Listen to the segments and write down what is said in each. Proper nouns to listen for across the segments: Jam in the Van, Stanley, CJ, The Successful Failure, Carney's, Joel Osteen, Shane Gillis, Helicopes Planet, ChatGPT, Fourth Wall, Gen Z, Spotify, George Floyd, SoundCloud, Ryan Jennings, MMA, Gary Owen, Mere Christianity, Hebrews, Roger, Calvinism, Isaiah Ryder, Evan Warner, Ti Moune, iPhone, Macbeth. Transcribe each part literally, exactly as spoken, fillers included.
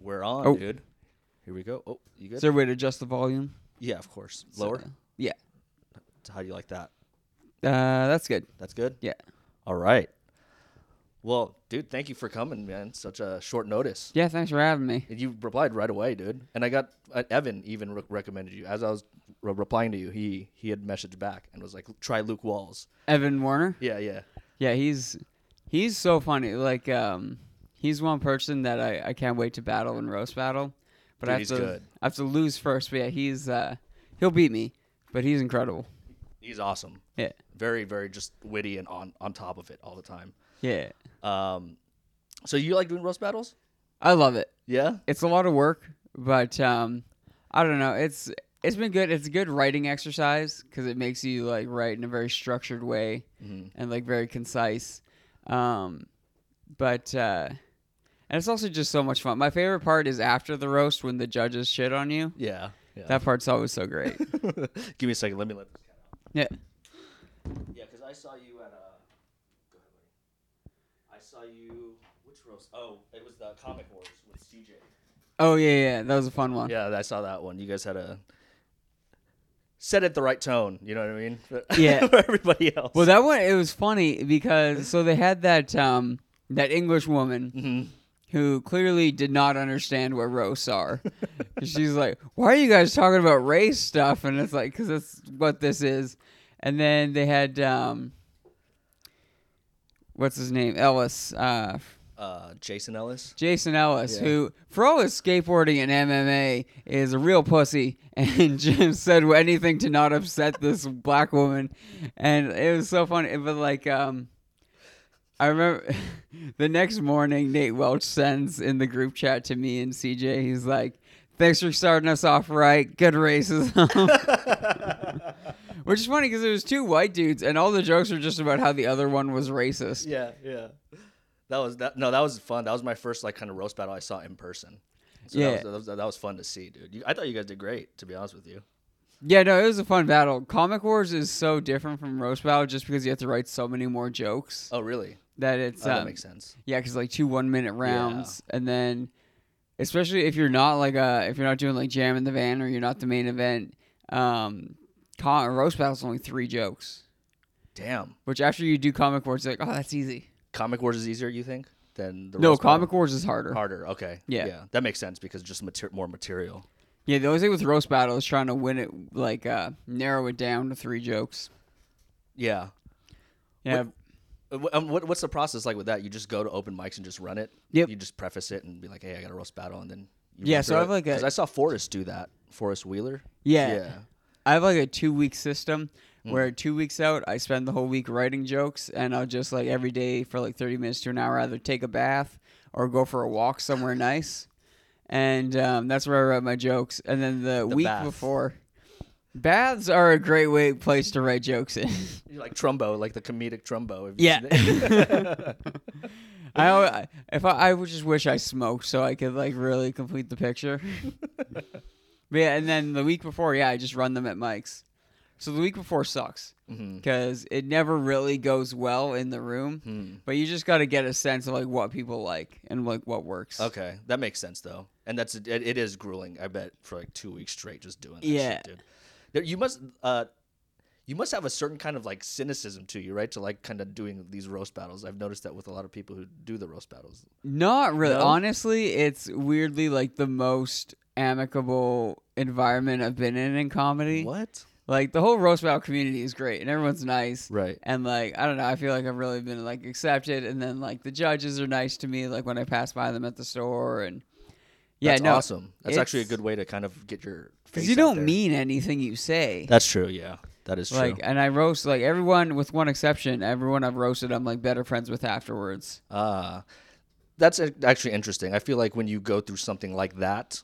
We're on, oh. dude. Here we go. Oh, you good? Is there a way to adjust the volume? Yeah, of course. Lower? So, uh, yeah. How do you like that? Uh, that's good. That's good? Yeah. All right. Well, dude, thank you for coming, man. Such a short notice. Yeah, thanks for having me. And you replied right away, dude. And I got uh, Evan even re- recommended you. As I was re- replying to you, he he had messaged back and was like, "Try Luke Walls." Evan Warner? Yeah, yeah, yeah. He's he's so funny. Like, um, he's one person that I, I can't wait to battle and roast battle. But dude, I have he's to good. I have to lose first. But yeah, he's uh, he'll beat me. But he's incredible. He's awesome. Yeah. Very, very just witty and on on top of it all the time. Yeah. Um, so you like doing roast battles? I love it. Yeah? It's a lot of work, but um, I don't know. It's It's been good. It's a good writing exercise because it makes you like write in a very structured way mm-hmm. and like very concise. Um, but uh, and it's also just so much fun. My favorite part is after the roast when the judges shit on you. Yeah. yeah. That part's always so great. Give me a second. Let me let this cat out. Yeah. Yeah, because I saw you at a... I saw you, which roast? Oh, it was the Comic Wars with C J. Oh, yeah, yeah. That was a fun one. Yeah, I saw that one. You guys had a, set it the right tone, you know what I mean? Yeah. For everybody else. Well, that one, it was funny because, so they had that, um, that English woman mm-hmm. who clearly did not understand what roasts are. She's like, why are you guys talking about race stuff? And it's like, because that's what this is. And then they had... Um, What's his name? Ellis. Uh, uh, Jason Ellis. Jason Ellis, yeah. Who, for all his skateboarding and M M A, is a real pussy, and Jim said anything to not upset this black woman, and it was so funny. But like, um, I remember the next morning, Nate Welch sends in the group chat to me and C J. He's like, "Thanks for starting us off right. Good racism." Which is funny because there was two white dudes, and all the jokes were just about how the other one was racist. Yeah, yeah. That was that. No, that was fun. That was my first like kind of roast battle I saw in person. So yeah, that was, that was, that was fun to see, dude. You, I thought you guys did great, to be honest with you. Yeah, no, it was a fun battle. Comic Wars is so different from roast battle just because you have to write so many more jokes. Oh, really? That it's oh, um, that makes sense. Yeah, because like two one-minute rounds, yeah. and then especially if you're not like a if you're not doing like Jam in the Van or you're not the main event. Um, Con- roast battle's only three jokes. Damn. Which after you do Comic Wars, you're like, oh, that's easy. Comic Wars is easier, you think, than the roast No, Comic battle? Wars is harder. Harder, okay. Yeah. yeah. That makes sense because just mater- more material. Yeah, the only thing with roast battle is trying to win it, like, uh, narrow it down to three jokes. Yeah. Yeah. What, um, what, what's the process like with that? You just go to open mics and just run it? Yep. You just preface it and be like, hey, I got a roast battle, and then you Yeah, so I have it. like a... Because I saw Forrest do that. Forrest Wheeler. Yeah. Yeah. I have like a two-week system where mm. two weeks out, I spend the whole week writing jokes, and I'll just like every day for like thirty minutes to an hour either take a bath or go for a walk somewhere nice. And um, that's where I write my jokes. And then the, the week bath. before, baths are a great way place to write jokes in. You're like Trumbo, like the comedic Trumbo. Yeah. I, always, if I, I would just wish I smoked so I could like really complete the picture. But yeah, and then the week before, yeah, I just run them at Mike's. So the week before sucks because mm-hmm. it never really goes well in the room. Mm. But you just got to get a sense of like what people like and like what works. Okay, that makes sense though, and that's it, it is grueling. I bet for like two weeks straight just doing that yeah. shit, dude. There, you must uh, you must have a certain kind of like cynicism to you, right? To like kind of doing these roast battles. I've noticed that with a lot of people who do the roast battles. Not really. No? Honestly, it's weirdly like the most amicable environment I've been in in comedy. What? Like the whole roast battle community is great and everyone's nice. Right. And like, I don't know, I feel like I've really been like accepted, and then like the judges are nice to me like when I pass by them at the store, and yeah, that's no, awesome. That's actually a good way to kind of get your face out there. 'Cause you don't mean anything you say. That's true, yeah. That is true. Like, and I roast like everyone with one exception, everyone I've roasted I'm like better friends with afterwards. Ah. Uh, that's actually interesting. I feel like when you go through something like that,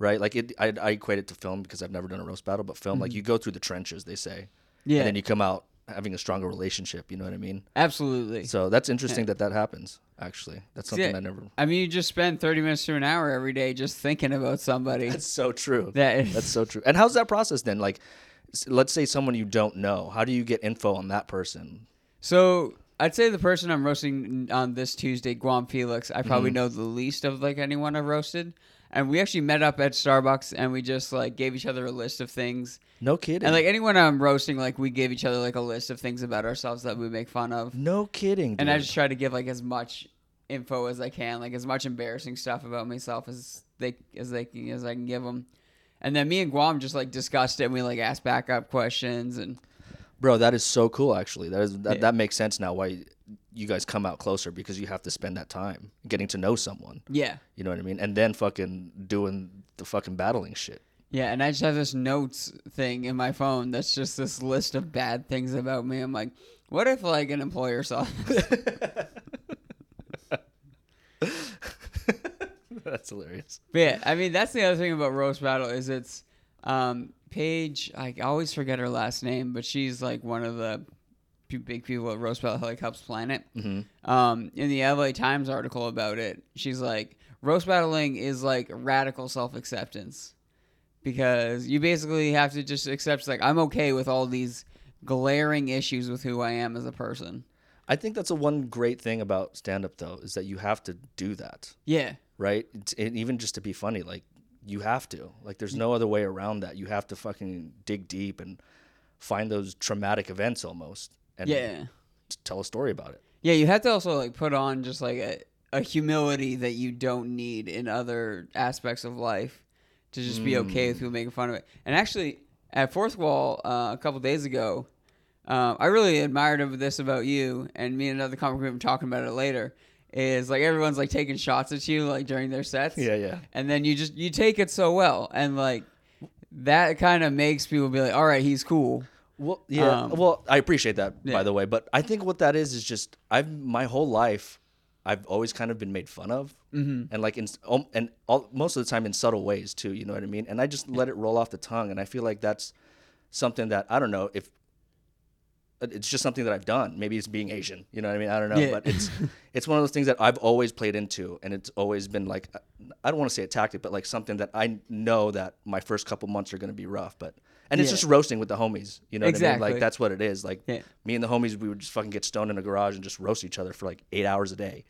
right, like it, I, I equate it to film because I've never done a roast battle, but film, mm-hmm. like you go through the trenches, they say, yeah, and then you come out having a stronger relationship. You know what I mean? Absolutely. So that's interesting yeah. that that happens. Actually, that's something yeah. I never. I mean, you just spend thirty minutes to an hour every day just thinking about somebody. That's so true. That is... That's so true. And how's that process then? Like, let's say someone you don't know. How do you get info on that person? So I'd say the person I'm roasting on this Tuesday, Juan Felix, I probably mm-hmm. know the least of like anyone I've roasted. And we actually met up at Starbucks and we just like gave each other a list of things. No kidding. And like anyone I'm roasting, like we gave each other like a list of things about ourselves that we make fun of. No kidding. Dude. And I just try to give like as much info as I can, like as much embarrassing stuff about myself as they as they as I can give them. And then me and Guam just like discussed it and we like asked backup questions and. Bro, that is so cool, actually. That is that, yeah. that makes sense now why you guys come out closer, because you have to spend that time getting to know someone. Yeah. You know what I mean? And then fucking doing the fucking battling shit. Yeah, and I just have this notes thing in my phone that's just this list of bad things about me. I'm like, what if, like, an employer saw this? That's hilarious. But yeah, I mean, that's the other thing about roast battle is it's... Um, Paige, I always forget her last name, but she's like one of the big people at Roast Battle Helicopes Planet. Mm-hmm. Um, in the L A Times article about it, she's like, roast battling is like radical self-acceptance, because you basically have to just accept, like, I'm okay with all these glaring issues with who I am as a person. I think that's the one great thing about stand-up, though, is that you have to do that. Yeah. Right? It's, and even just to be funny, like, you have to. Like, there's no other way around that. You have to fucking dig deep and find those traumatic events almost and yeah. t- tell a story about it. Yeah, you have to also, like, put on just, like, a, a humility that you don't need in other aspects of life to just mm. be okay with people making fun of it. And actually, at Fourth Wall uh, a couple days ago, uh, I really admired this about you, and me and another comic group were talking about it later. Is like everyone's like taking shots at you like during their sets. Yeah, yeah. And then you just you take it so well, and like that kind of makes people be like, all right, he's cool. Well, yeah. Um, well, I appreciate that, yeah. by the way, but I think what that is is just I've my whole life I've always kind of been made fun of, mm-hmm. and like in and all, most of the time in subtle ways too. You know what I mean? And I just let it roll off the tongue, and I feel like that's something that I don't know if. It's just something that I've done. Maybe it's being Asian. You know what I mean? I don't know. Yeah. But it's it's one of those things that I've always played into. And it's always been like, I don't want to say a tactic, but like something that I know that my first couple months are going to be rough. But And it's yeah. just roasting with the homies. You know exactly. what I mean? Like, that's what it is. Like, yeah. me and the homies, we would just fucking get stoned in a garage and just roast each other for like eight hours a day.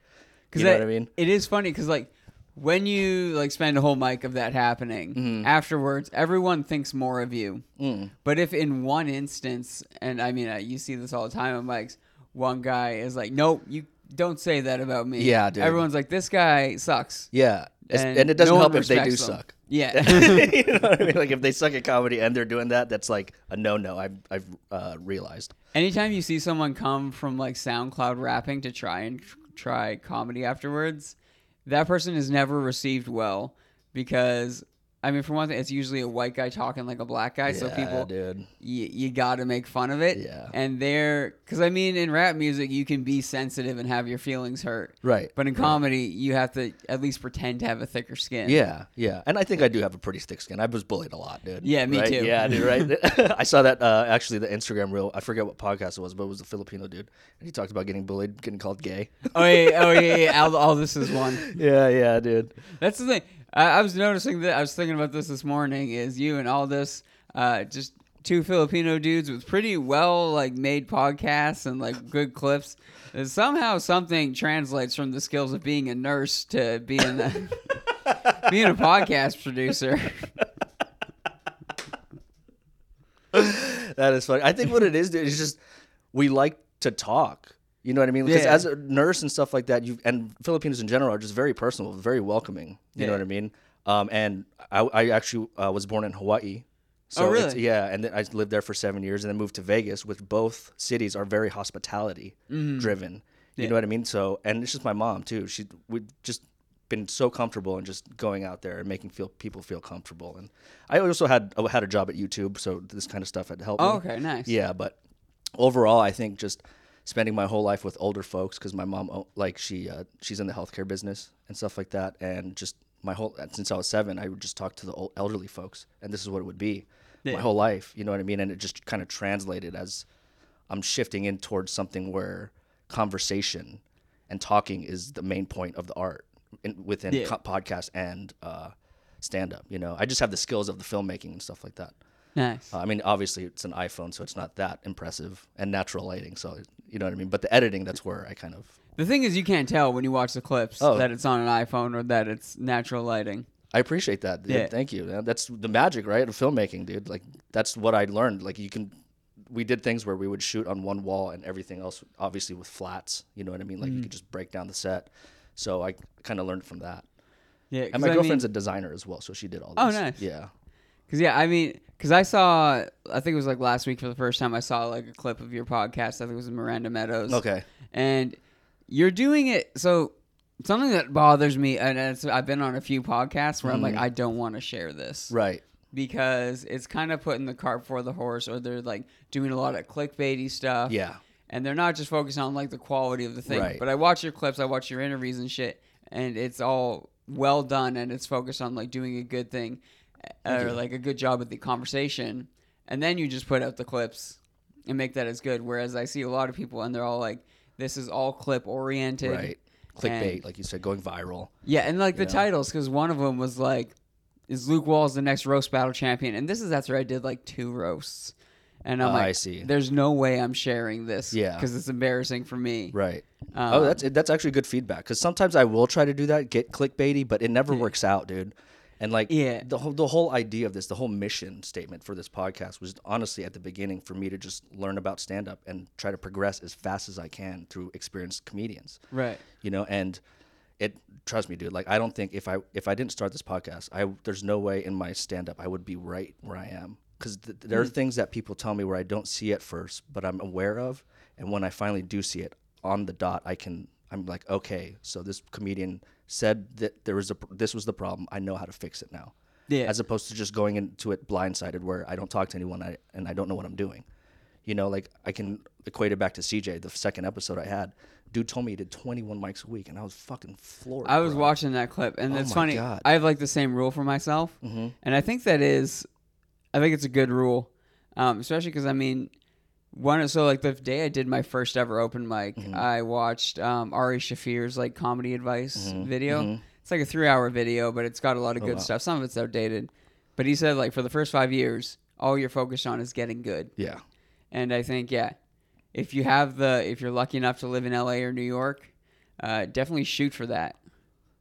You know that, what I mean? It is funny because like when you like spend a whole mic of that happening, mm-hmm. afterwards, everyone thinks more of you. Mm. But if in one instance, and I mean, uh, you see this all the time on mics, one guy is like, nope, you don't say that about me. Yeah, dude. Everyone's like, this guy sucks. Yeah. And, and it doesn't no help if they do them. Suck. Yeah. You know what I mean? Like if they suck at comedy and they're doing that, that's like a no-no, I've, I've uh, realized. Anytime you see someone come from like SoundCloud rapping to try and tr- try comedy afterwards... That person is never received well because, I mean, for one thing, it's usually a white guy talking like a black guy. Yeah, so people, dude. Y- you got to make fun of it. Yeah. And they're, because I mean, in rap music, you can be sensitive and have your feelings hurt. Right. But in comedy, right. you have to at least pretend to have a thicker skin. Yeah. Yeah. And I think I do have a pretty thick skin. I was bullied a lot, dude. Yeah, me right? too. Yeah, dude, right? I saw that, uh, actually, the Instagram reel. I forget what podcast it was, but it was a Filipino dude. And he talked about getting bullied, getting called gay. Oh, yeah. Oh, yeah. yeah. All, all this is one. Yeah. Yeah, dude. That's the thing. I was noticing that I was thinking about this this morning is you and Aldis, uh, just two Filipino dudes with pretty well like made podcasts and like good clips. And somehow something translates from the skills of being a nurse to being a, being a podcast producer. That is funny. I think what it is, dude, is just we like to talk. You know what I mean? Because yeah. as a nurse and stuff like that, you and Filipinos in general are just very personal, very welcoming. You yeah. know what I mean? Um, and I, I actually uh, was born in Hawaii. So oh, really? It's, yeah, and then I lived there for seven years and then moved to Vegas, which both cities are very hospitality-driven. Mm-hmm. You yeah. know what I mean? So, and it's just my mom, too. She, we've just been so comfortable and just going out there and making feel, people feel comfortable. And I also had I had a job at YouTube, so this kind of stuff had helped oh, me. Okay, nice. Yeah, but overall, I think just... spending my whole life with older folks because my mom, like she, uh, she's in the healthcare business and stuff like that. And just my whole, since I was seven, I would just talk to the old elderly folks, and this is what it would be yeah. my whole life. You know what I mean? And it just kind of translated as I'm shifting in towards something where conversation and talking is the main point of the art in, within yeah. co- podcast and uh, stand up. You know, I just have the skills of the filmmaking and stuff like that. Nice. Uh, I mean, obviously, it's an iPhone, so it's not that impressive, and natural lighting, so You know what I mean? But the editing, that's where I kind of... The thing is, you can't tell when you watch the clips oh. that it's on an iPhone or that it's natural lighting. I appreciate that. Dude. Yeah. Thank you. That's the magic, right, of filmmaking, dude. Like, that's what I learned. Like, you can... We did things where we would shoot on one wall and everything else, obviously, with flats. You know what I mean? Like, mm-hmm. you could just break down the set. So I kind of learned from that. Yeah, and my I girlfriend's mean, a designer as well, so she did all this. Oh, nice. Yeah. Because, yeah, I mean... Because I saw, I think it was like last week for the first time, I saw like a clip of your podcast. I think it was Miranda Meadows. Okay. And you're doing it. So something that bothers me, and it's, I've been on a few podcasts where mm. I'm like, I don't want to share this. Right. Because it's kind of putting the cart before the horse, or they're like doing a lot of clickbaity stuff. Yeah. And they're not just focused on like the quality of the thing. Right. But I watch your clips, I watch your interviews and shit, and it's all well done, and it's focused on like doing a good thing. Or like a good job at the conversation, and then you just put out the clips and make that as good. Whereas I see a lot of people and they're all like, this is all clip oriented, right? Clickbait, and, like you said, going viral. Yeah, and like the know? titles, because one of them was like, is Luke Walls the next roast battle champion? And this is after I did like two roasts, and I'm uh, like, I see. There's no way I'm sharing this, yeah, because it's embarrassing for me, right? Um, oh, that's that's actually good feedback, because sometimes I will try to do that, get clickbaity, but it never works out, dude. And like yeah. the whole the whole idea of this, the whole mission statement for this podcast was honestly at the beginning for me to just learn about stand up and try to progress as fast as I can through experienced comedians. Right. You know, and it trust me, dude, like I don't think if I if I didn't start this podcast, I there's no way in my stand up I would be right where I am, cuz th- there mm-hmm. are things that people tell me where I don't see at first, but I'm aware of, and when I finally do see it on the dot, I can I'm like, okay, so this comedian said that there was a, this was the problem. I know how to fix it now. Yeah. As opposed to just going into it blindsided where I don't talk to anyone I, and I don't know what I'm doing. You know, like I can equate it back to C J, the second episode I had. Dude told me he did twenty-one mics a week, and I was fucking floored. I was bro. watching that clip, and oh it's funny. God. I have like the same rule for myself, mm-hmm. and I think that is, I think it's a good rule, um, especially because, I mean, One so like the day I did my first ever open mic, mm-hmm. I watched um, Ari Shafir's like comedy advice mm-hmm. video. Mm-hmm. It's like a three-hour video, but it's got a lot of good oh, wow. stuff. Some of it's outdated, but he said like for the first five years, all you're focused on is getting good. Yeah, and I think yeah, if you have the if you're lucky enough to live in L A or New York, uh, definitely shoot for that.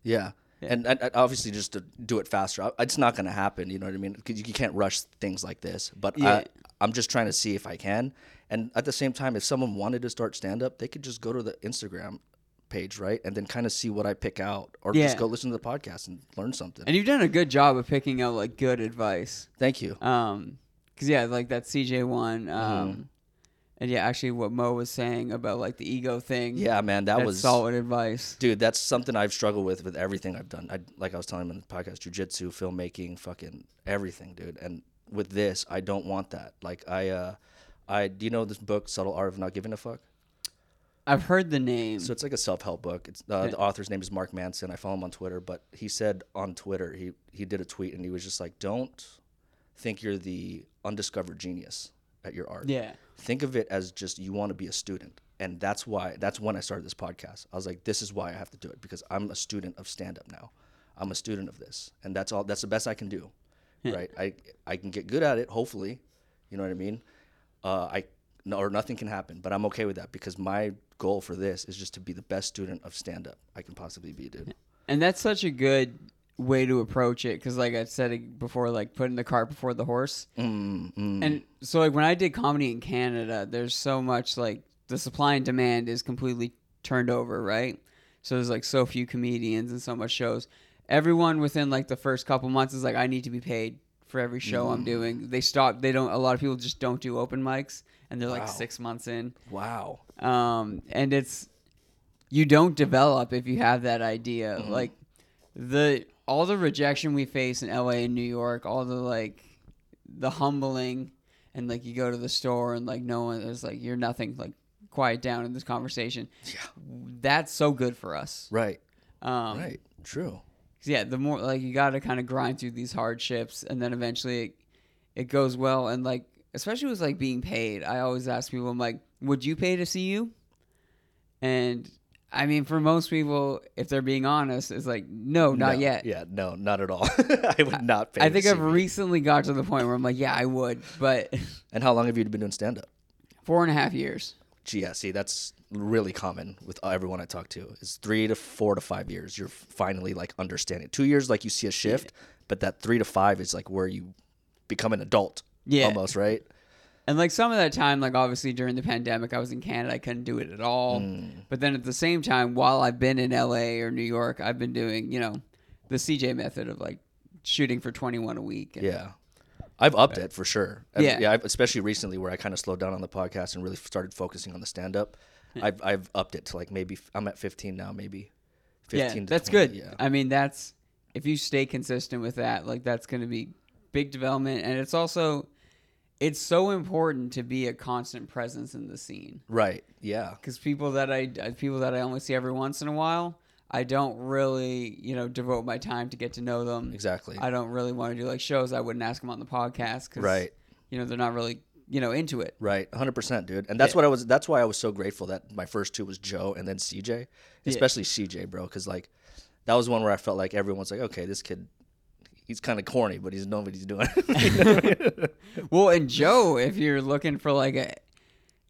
Yeah. And, and obviously, just to do it faster, it's not going to happen. You know what I mean? Because you can't rush things like this. But yeah. I, I'm just trying to see if I can. And at the same time, if someone wanted to start stand-up, they could just go to the Instagram page, right? And then kind of see what I pick out, or yeah. just go listen to the podcast and learn something. And you've done a good job of picking out like good advice. Thank you. Um, because yeah, like that C J one. Um, mm-hmm. And yeah, actually what Mo was saying about like the ego thing. Yeah, man, that that's was solid advice. Dude, that's something I've struggled with with everything I've done. I, like I was telling him in the podcast, jiu-jitsu, filmmaking, fucking everything, dude. And with this, I don't want that. Like I, uh, I do you know this book, Subtle Art of Not Giving a Fuck? I've heard the name. So it's like a self-help book. It's uh, yeah. The author's name is Mark Manson. I follow him on Twitter, but he said on Twitter, he, he did a tweet and he was just like, don't think you're the undiscovered genius at your art. Yeah. Think of it as just you want to be a student. And that's why, that's when I started this podcast. I was like, this is why I have to do it, because I'm a student of stand-up now. I'm a student of this. And that's all, that's the best I can do, right? I I can get good at it, hopefully. You know what I mean? Uh, I no, or nothing can happen, but I'm okay with that, because my goal for this is just to be the best student of stand-up I can possibly be, dude. And that's such a good way to approach it, because like I said before, like putting the cart before the horse. Mm, mm. And so like when I did comedy in Canada, there's so much like the supply and demand is completely turned over, right? So there's like so few comedians and so much shows. Everyone within like the first couple months is like, I need to be paid for every show mm. I'm doing. They stop. They don't. A lot of people just don't do open mics, and they're wow. like six months in. Wow. Um, and it's you don't develop if you have that idea, mm. like the. All the rejection we face in L A and New York, all the like, the humbling, and like you go to the store and like no one is like, you're nothing, like quiet down in this conversation. Yeah, that's so good for us. Right. Um, right. True. Yeah. The more like you got to kind of grind through these hardships, and then eventually it, it goes well. And like especially with like being paid, I always ask people, I'm like, would you pay to see you? And I mean, for most people, if they're being honest, it's like, no, not no, yet. Yeah, no, not at all. I would not pay I think I've me. recently got to the point where I'm like, yeah, I would, but... And how long have you been doing stand-up? Four and a half years. Yeah, see, that's really common with everyone I talk to. It's three to four to five years. You're finally like understanding. Two years, like you see a shift, yeah. but that three to five is like where you become an adult. Yeah, almost, right? And like some of that time, like obviously during the pandemic, I was in Canada. I couldn't do it at all. Mm. But then at the same time, while I've been in L A or New York, I've been doing, you know, the C J method of like shooting for twenty-one a week. And yeah. I've upped it for sure. I've, yeah. yeah I've, especially recently where I kind of slowed down on the podcast and really started focusing on the stand-up. Yeah. I've, I've upped it to like maybe I'm at fifteen now, maybe. fifteen yeah, that's twenty, good. Yeah. I mean, that's if you stay consistent with that, like that's going to be big development. And it's also, it's so important to be a constant presence in the scene. Right. Yeah. Because people that I, people that I only see every once in a while, I don't really, you know, devote my time to get to know them. Exactly. I don't really want to do like shows. I wouldn't ask them on the podcast because, right. you know, they're not really, you know, into it. Right. one hundred percent, dude. And that's yeah. what I was, that's why I was so grateful that my first two was Joe and then C J, especially yeah. C J, bro. Because like that was one where I felt like everyone's like, okay, this kid, he's kind of corny, but he's knows what he's doing. Well, and Joe, if you're looking for like a,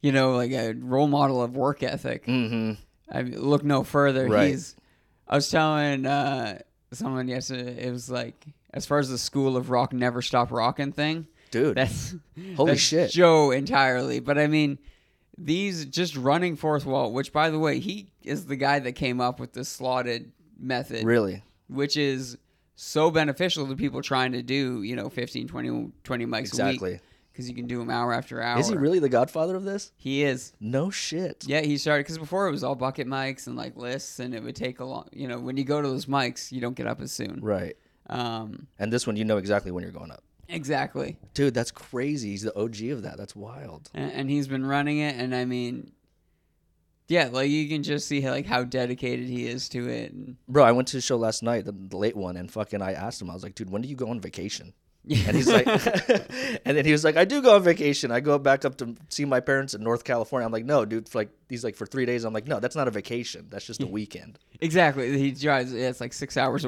you know, like a role model of work ethic, mm-hmm. I mean, look no further. Right. He's, I was telling uh, someone yesterday, it was like, as far as the school of rock, never stop rocking thing. Dude. That's, holy that's shit. Joe entirely. But I mean, these just running Fourth Wall, which by the way, he is the guy that came up with the slotted method. Really? Which is so beneficial to people trying to do, you know, fifteen, twenty, twenty mics exactly. a week. Because you can do them hour after hour. Is he really the godfather of this? He is. No shit. Yeah, he started, because before it was all bucket mics and like lists, and it would take a long, you know, when you go to those mics, you don't get up as soon. Right. Um, and this one, you know exactly when you're going up. Exactly. Dude, that's crazy. He's the O G of that. That's wild. And, and he's been running it, and I mean, yeah, like you can just see how, like how dedicated he is to it. And bro, I went to the show last night, the, the late one, and fucking I asked him, I was like, dude, when do you go on vacation? And he's like, and then he was like, I do go on vacation. I go back up to see my parents in North California. I'm like, no, dude. For like, he's like, for three days. I'm like, no, that's not a vacation. That's just a weekend. Exactly. He drives. Yeah, it's like six hours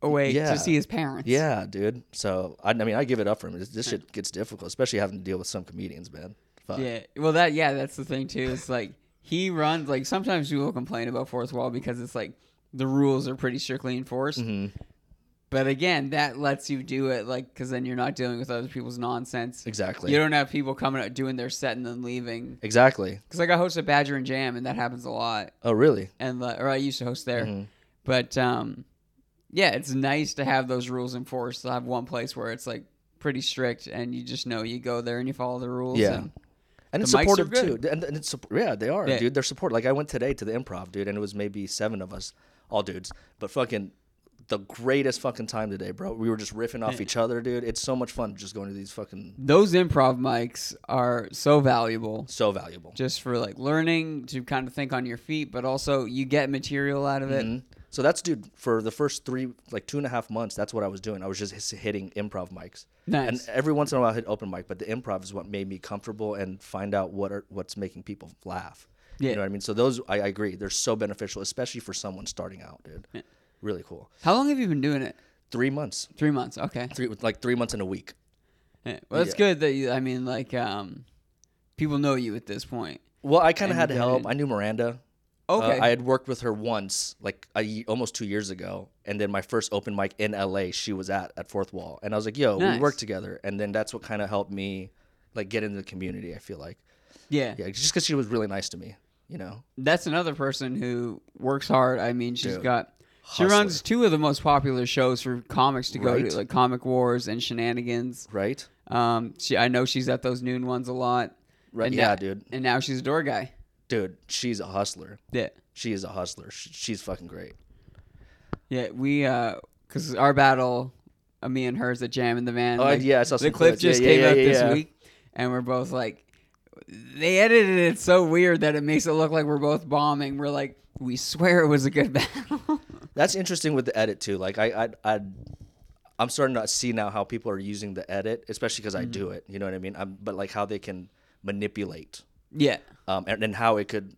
away yeah. to see his parents. Yeah, dude. So I, I mean, I give it up for him. This, this shit gets difficult, especially having to deal with some comedians, man. Fuck. Yeah. Well, that yeah, that's the thing too. It's like he runs. Like sometimes people complain about Fourth Wall because it's like the rules are pretty strictly enforced. Mm-hmm. But again, that lets you do it, like, because then you're not dealing with other people's nonsense. Exactly. You don't have people coming out doing their set and then leaving. Exactly. Because like I hosted Badger and Jam, and that happens a lot. Oh, really? And or I used to host there, mm-hmm. but um, yeah, it's nice to have those rules enforced. To have one place where it's like pretty strict, and you just know you go there and you follow the rules. Yeah. And, and it's supportive too. And, and it's yeah, they are, yeah. dude. They're supportive. Like I went today to the Improv, dude, and it was maybe seven of us, all dudes, but fucking. The greatest fucking time today, bro. We were just riffing off each other, dude. It's so much fun just going to these fucking... Those improv mics are so valuable. So valuable. Just for, like, learning to kind of think on your feet, but also you get material out of it. Mm-hmm. So that's, dude, for the first three, like, two and a half months, that's what I was doing. I was just hitting improv mics. Nice. And every once in a while I hit open mic, but the improv is what made me comfortable and find out what are, what's making people laugh. Yeah. You know what I mean? So those, I, I agree, they're so beneficial, especially for someone starting out, dude. Yeah. Really cool. How long have you been doing it? Three months. Three months. Okay. Three like three months in a week. Yeah. Well, it's yeah. good that you. I mean, like, um, people know you at this point. Well, I kind of had help. I knew Miranda. Okay. Uh, I had worked with her once, like a, almost two years ago, and then my first open mic in L A, she was at at Fourth Wall, and I was like, "Yo, nice. We work together," and then that's what kind of helped me, like, get into the community. I feel like. Yeah. Yeah. Just because she was really nice to me, you know. That's another person who works hard. I mean, she's Dude. got. Hustler. She runs two of the most popular shows for comics to go right. to, like Comic Wars and Shenanigans. Right. Um. She, I know she's at those noon ones a lot. Right. And yeah, now, dude. And now she's a door guy. Dude, she's a hustler. Yeah. She is a hustler. She's fucking great. Yeah, we, uh, because our battle, uh, me and hers at Jam in the Van. Oh, like, yeah, I saw some The clip clips. just yeah, came yeah, out yeah, this yeah. week, and we're both like, they edited it so weird that it makes it look like we're both bombing. We're like, we swear it was a good battle. That's interesting with the edit too. Like I, I, I, I'm starting to see now how people are using the edit, especially because mm-hmm. I do it. You know what I mean? I'm, but like how they can manipulate. Yeah. Um, and, and how it could,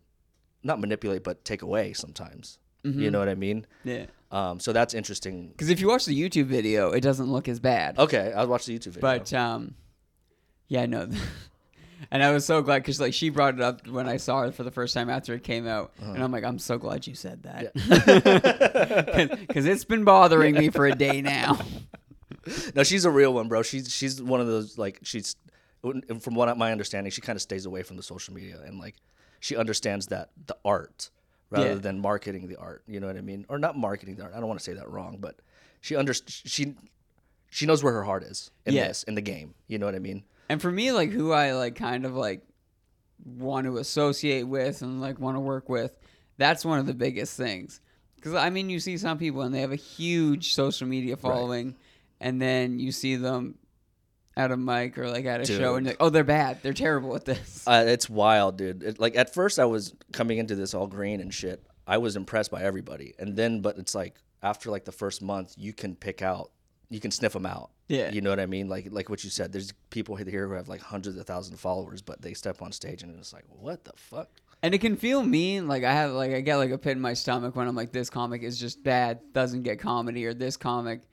not manipulate, but take away sometimes. Mm-hmm. You know what I mean? Yeah. Um, so that's interesting. Because if you watch the YouTube video, it doesn't look as bad. Okay, I'll watch the YouTube video. But um, yeah, no. And I was so glad because like she brought it up when I saw it for the first time after it came out, uh-huh. and I'm like, I'm so glad you said that because yeah. it's been bothering me for a day now. No, she's a real one, bro. She's she's one of those like she's from what my understanding, she kind of stays away from the social media and like she understands that the art rather yeah. than marketing the art. You know what I mean? Or not marketing the art. I don't want to say that wrong, but she under she she knows where her heart is in yeah. this in the game. You know what I mean? And for me, like, who I, like, kind of, like, want to associate with and, like, want to work with, that's one of the biggest things. Because, I mean, you see some people and they have a huge social media following, right. and then you see them at a mic or, like, at a dude. show, and you're like, oh, they're bad. They're terrible at this. Uh, it's wild, dude. It, like, at first I was coming into this all green and shit. I was impressed by everybody. And then, but it's, like, after, like, the first month, you can pick out, you can sniff them out. Yeah, you know what I mean? Like like what you said, there's people here who have like hundreds of thousands of followers, but they step on stage and it's like, what the fuck? And it can feel mean. Like I have like I get like a pit in my stomach when I'm like, this comic is just bad, doesn't get comedy, or this comic,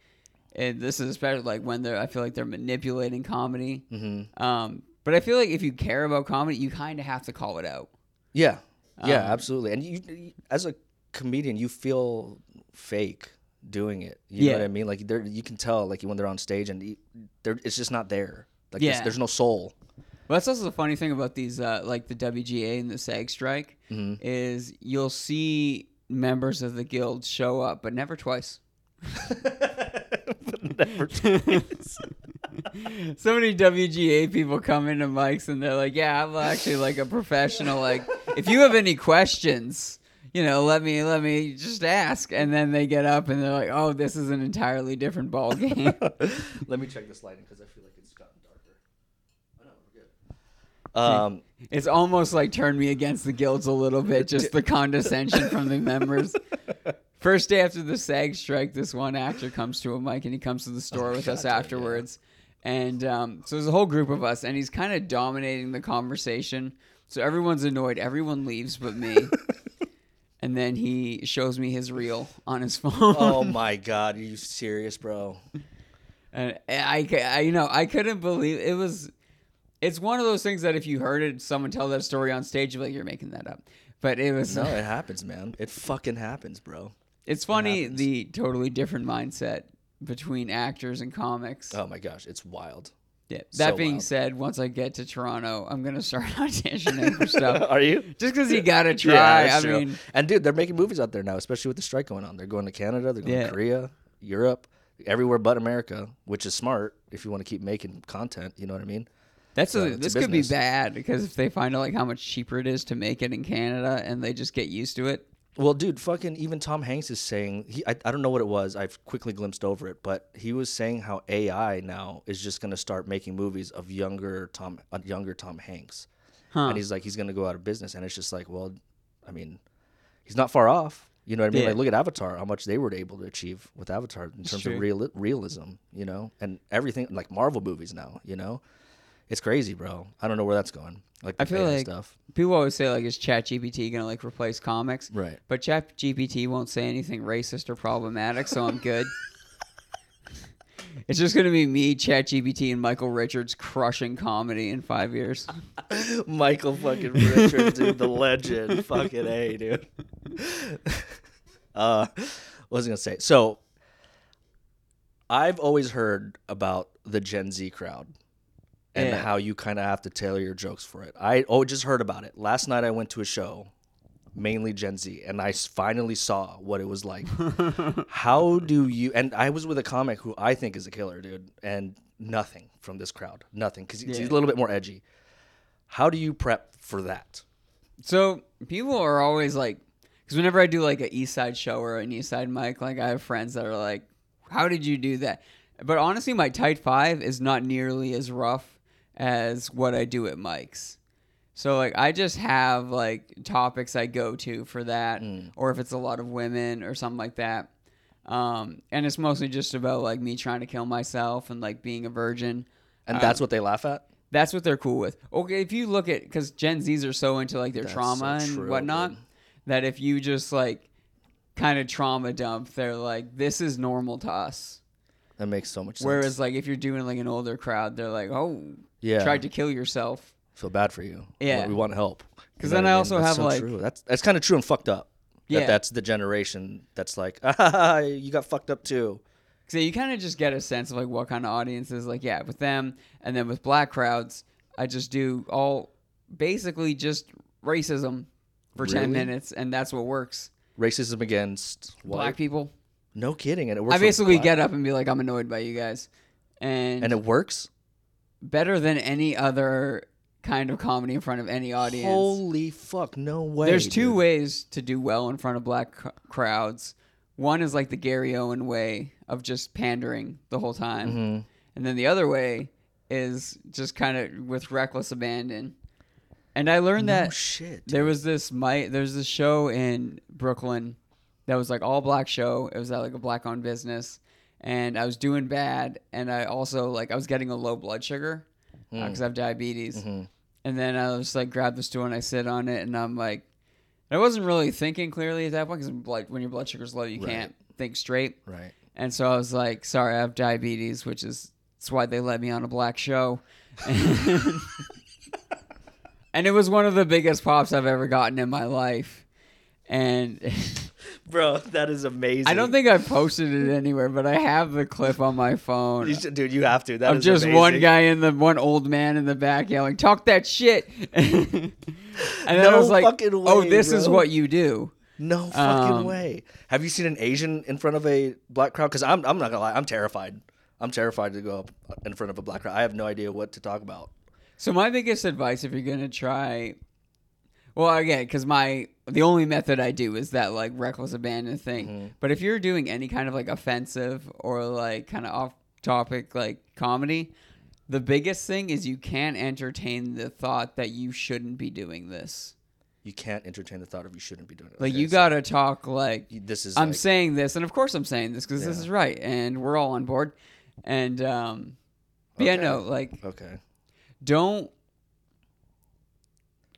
and this is especially like when they're I feel like they're manipulating comedy. Mm-hmm. Um, but I feel like if you care about comedy, you kind of have to call it out. Yeah, yeah, um, absolutely. And you, as a comedian, you feel fake doing it, you yeah. know what I mean? Like there, you can tell like when they're on stage and there, it's just not there. Like yeah. there's, there's no soul. Well, that's also the funny thing about these, uh, like the W G A and the SAG strike, mm-hmm. is you'll see members of the guild show up, but never twice. But never twice. So many W G A people come into mics and they're like, "Yeah, I'm actually like a professional. Like, if you have any questions." You know, let me let me just ask, and then they get up and they're like, "Oh, this is an entirely different ball game." Let me check this lighting because I feel like it's gotten darker. Oh no, we're good. Um, it's almost like turned me against the guilds a little bit, just the condescension from the members. First day after the SAG strike, this one actor comes to a mic and he comes to the store oh, with God us damn, afterwards, yeah. and um, so there's a whole group of us, and he's kind of dominating the conversation. So everyone's annoyed, everyone leaves, but me. And then he shows me his reel on his phone. Oh my God, are you serious, bro? And I, I, you know, I couldn't believe it was. It's one of those things that if you heard it, someone tell that story on stage, you're like, you're making that up. But it was no, it happens, man. It fucking happens, bro. It's funny it the totally different mindset between actors and comics. Oh my gosh, it's wild. Yeah. That so being wild. Said, once I get to Toronto, I'm gonna start auditioning for stuff. Are you? Just because you gotta try. Yeah, I true. mean, and dude, they're making movies out there now, especially with the strike going on. They're going to Canada, they're going yeah. to Korea, Europe, everywhere but America, which is smart if you want to keep making content. You know what I mean? That's so, a, this a could be bad because if they find out like how much cheaper it is to make it in Canada and they just get used to it. Well, dude, fucking even Tom Hanks is saying, he, I, I don't know what it was. I've quickly glimpsed over it, but he was saying how A I now is just going to start making movies of younger Tom, uh, younger Tom Hanks. Huh. And he's like, he's going to go out of business. And it's just like, well, I mean, he's not far off. You know what I mean? Yeah. Like, look at Avatar, how much they were able to achieve with Avatar in terms sure. of real, realism, you know, and everything like Marvel movies now, you know. It's crazy, bro. I don't know where that's going. Like I feel like stuff. People always say, like, is ChatGPT going to, like, replace comics? Right. But ChatGPT won't say anything racist or problematic, so I'm good. It's just going to be me, ChatGPT, and Michael Richards crushing comedy in five years. Michael fucking Richards, dude, the legend. Fucking A, dude. Uh, what was I going to say? So I've always heard about the Gen Z crowd. And yeah. how you kind of have to tailor your jokes for it. I oh just heard about it. Last night I went to a show, mainly Gen Z, and I finally saw what it was like. How do you... And I was with a comic who I think is a killer, dude, and nothing from this crowd. Nothing, because yeah. he's a little bit more edgy. How do you prep for that? So people are always like... Because whenever I do like an East Side show or an East Side mic, like I have friends that are like, how did you do that? But honestly, my tight five is not nearly as rough as what I do at Mike's. So like I just have like topics I go to for that mm. or if it's a lot of women or something like that. Um, and it's mostly just about like me trying to kill myself and like being a virgin. And uh, that's what they laugh at? That's what they're cool with. Okay, if you look at, because Gen Zs are so into like their that's trauma so and true, whatnot, dude. That if you just like kind of trauma dump, they're like, this is normal to us. That makes so much sense. Whereas like if you're doing like an older crowd, they're like, oh, yeah. tried to kill yourself. feel bad for you. Yeah. We want to help. Because then I also have like... That's that's kind of true and fucked up. Yeah. That that's the generation that's like, ah, you got fucked up too. So you kind of just get a sense of like what kind of audience is like, yeah, with them. And then with black crowds, I just do all basically just racism for really? ten minutes. And that's what works. Racism against what? Black people. No kidding. And it works. I basically get up and be like, I'm annoyed by you guys. And, and it works? Better than any other kind of comedy in front of any audience. Holy fuck, no way. There's two dude. ways to do well in front of black c- crowds. One is like the Gary Owen way of just pandering the whole time. Mm-hmm. And then the other way is just kind of with reckless abandon. And I learned no that shit, there was this my, there's this show in Brooklyn that was like all black show. It was at like a black owned business. And I was doing bad. And I also like, I was getting a low blood sugar because mm. uh, I have diabetes. Mm-hmm. And then I was like, grab the stool and I sit on it. And I'm like, I wasn't really thinking clearly at that point because like, when your blood sugar's low, you right. can't think straight. Right. And so I was like, sorry, I have diabetes, which is that's why they let me on a black show. And, and it was one of the biggest pops I've ever gotten in my life. And... Bro, that is amazing. I don't think I posted it anywhere, but I have the clip on my phone. You should, dude, you have to. That I'm is just amazing. One guy in the one old man in the back yelling, "Talk that shit!" And then no I was like, fucking way, "Oh, this bro. Is what you do." No fucking um, way. Have you seen an Asian in front of a black crowd? Because I'm, I'm not gonna lie, I'm terrified. I'm terrified to go up in front of a black crowd. I have no idea what to talk about. So my biggest advice, if you're gonna try. Well, again, because my the only method I do is that like reckless abandon thing. Mm-hmm. But if you're doing any kind of like offensive or like kind of off topic like comedy, the biggest thing is you can't entertain the thought that you shouldn't be doing this. You can't entertain the thought of you shouldn't be doing it. Like okay, you so gotta talk like this is. I'm like, saying this, and of course I'm saying this because yeah. this is right, and we're all on board. And um, okay. yeah, no, like okay, don't.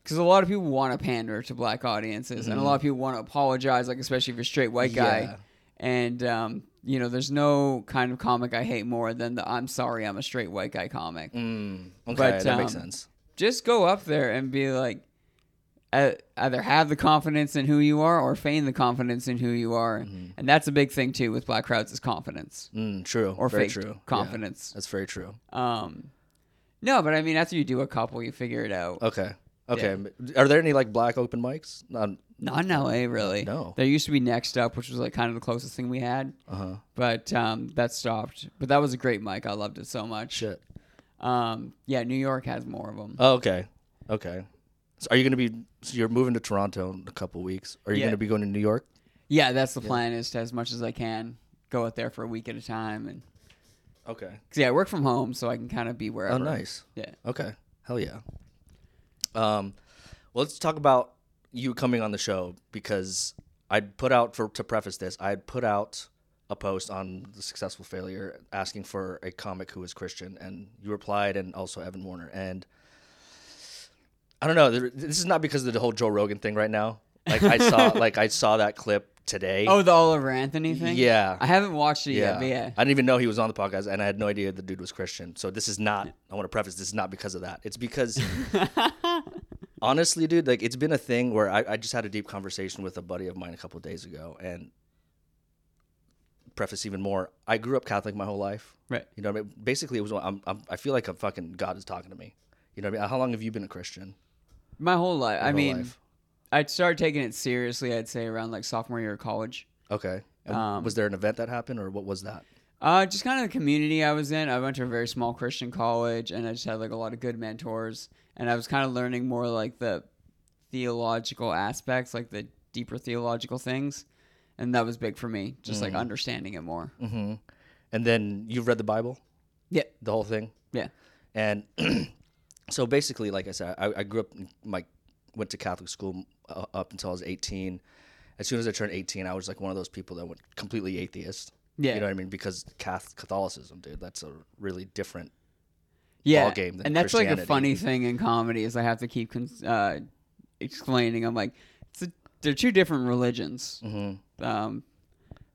Because a lot of people want to pander to black audiences, mm-hmm. and a lot of people want to apologize, like especially if you're a straight white guy. Yeah. And um, you know, there's no kind of comic I hate more than the "I'm sorry, I'm a straight white guy" comic. Mm, okay, but, that um, makes sense. Just go up there and be like, uh, either have the confidence in who you are, or feign the confidence in who you are, mm-hmm. and that's a big thing too with black crowds is confidence. Mm, true, or fake confidence. Yeah, that's very true. Um, no, but I mean, after you do a couple, you figure it out. Okay. Okay, yeah. Are there any like black open mics? Not, not in L A, really. No, there used to be Next Up, which was like kind of the closest thing we had. Uh huh. But um, that stopped. But that was a great mic. I loved it so much. Shit. Um, yeah, New York has more of them. Oh, okay, okay. So are you gonna be? So you're moving to Toronto in a couple weeks. Are you yeah. gonna be going to New York? Yeah, that's the yeah. plan. Is to, as much as I can, go out there for a week at a time. And okay. Cause yeah, I work from home, so I can kind of be wherever. Oh, nice. Yeah. Okay. Hell yeah. Um, well, let's talk about you coming on the show because I put out for to preface this, I put out a post on The Successful Failure asking for a comic who is Christian, and you replied, and also Evan Warner. And I don't know, this is not because of the whole Joe Rogan thing right now. Like I saw, like I saw that clip today. Oh, the Oliver Anthony thing? Yeah, I haven't watched it yeah. yet. But yeah, I didn't even know he was on the podcast, and I had no idea the dude was Christian. So this is not. I want to preface this is not because of that. It's because, honestly, dude, like it's been a thing where I, I just had a deep conversation with a buddy of mine a couple of days ago, and preface even more. I grew up Catholic my whole life, right? You know what I mean? Basically, it was I'm, I'm, I feel like a fucking God is talking to me. You know what I mean? How long have you been a Christian? My whole life. Your I whole mean. Life? I started taking it seriously, I'd say, around like sophomore year of college. Okay. Um, was there an event that happened, or what was that? Uh, just kind of the community I was in. I went to a very small Christian college, and I just had like a lot of good mentors. And I was kind of learning more like the theological aspects, like the deeper theological things. And that was big for me, just mm-hmm. like understanding it more. Mm-hmm. And then you've read the Bible? Yeah. The whole thing? Yeah. And so basically, like I said, I, I grew up in my... went to Catholic school up until I was eighteen. As soon as I turned eighteen, I was like one of those people that went completely atheist. Yeah. You know what I mean? Because Catholicism, dude, that's a really different yeah. ballgame than Christianity. And that's like a funny thing in comedy is I have to keep uh, explaining. I'm like, it's a, they're two different religions. Mm-hmm. Um,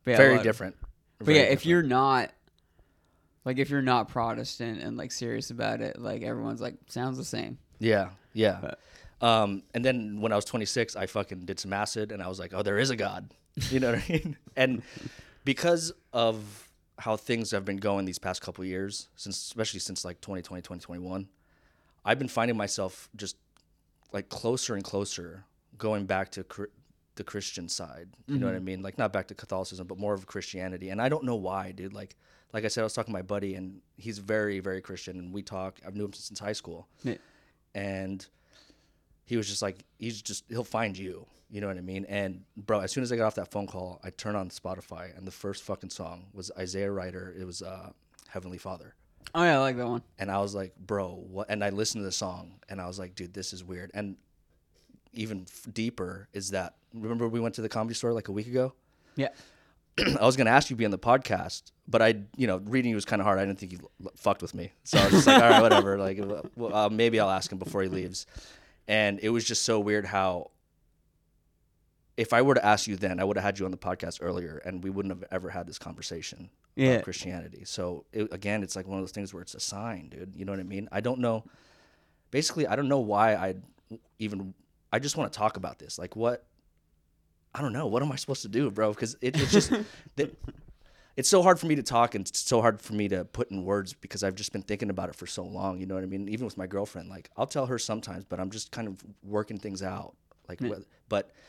yeah, Very of, different. But Very yeah, different. If you're not... Like if you're not Protestant and like serious about it, like everyone's like, sounds the same. Yeah, yeah. Um, and then when I was twenty-six, I fucking did some acid, and I was like, oh, there is a God. You know what I mean? And because of how things have been going these past couple of years, since especially since like twenty twenty, twenty twenty-one, I've been finding myself just like closer and closer going back to cr- the Christian side. You mm-hmm. know what I mean? Like not back to Catholicism, but more of Christianity. And I don't know why, dude. Like, like I said, I was talking to my buddy, and he's very, very Christian, and we talk. I've known him since high school, yeah. and he was just like, he's just, he'll find you. You know what I mean? And, bro, as soon as I got off that phone call, I turned on Spotify, and the first fucking song was Isaiah Ryder. It was uh, Heavenly Father. Oh, yeah, I like that one. And I was like, bro, what? And I listened to the song, and I was like, dude, this is weird. And even f- deeper is that, remember we went to the Comedy Store like a week ago? Yeah. I was going to ask you to be on the podcast, but I, you know, reading you was kind of hard. I didn't think you l- fucked with me. So I was just like, all right, whatever. Like, well, uh, maybe I'll ask him before he leaves. And it was just so weird how, if I were to ask you then, I would have had you on the podcast earlier, and we wouldn't have ever had this conversation yeah. about Christianity. So, it, again, it's like one of those things where it's a sign, dude. You know what I mean? I don't know. Basically, I don't know why I even – I just want to talk about this. Like, what – I don't know. What am I supposed to do, bro? Because it, it's just – that it's so hard for me to talk, and it's so hard for me to put in words because I've just been thinking about it for so long. You know what I mean? Even with my girlfriend, like, I'll tell her sometimes, but I'm just kind of working things out. Like, yeah. whether, But –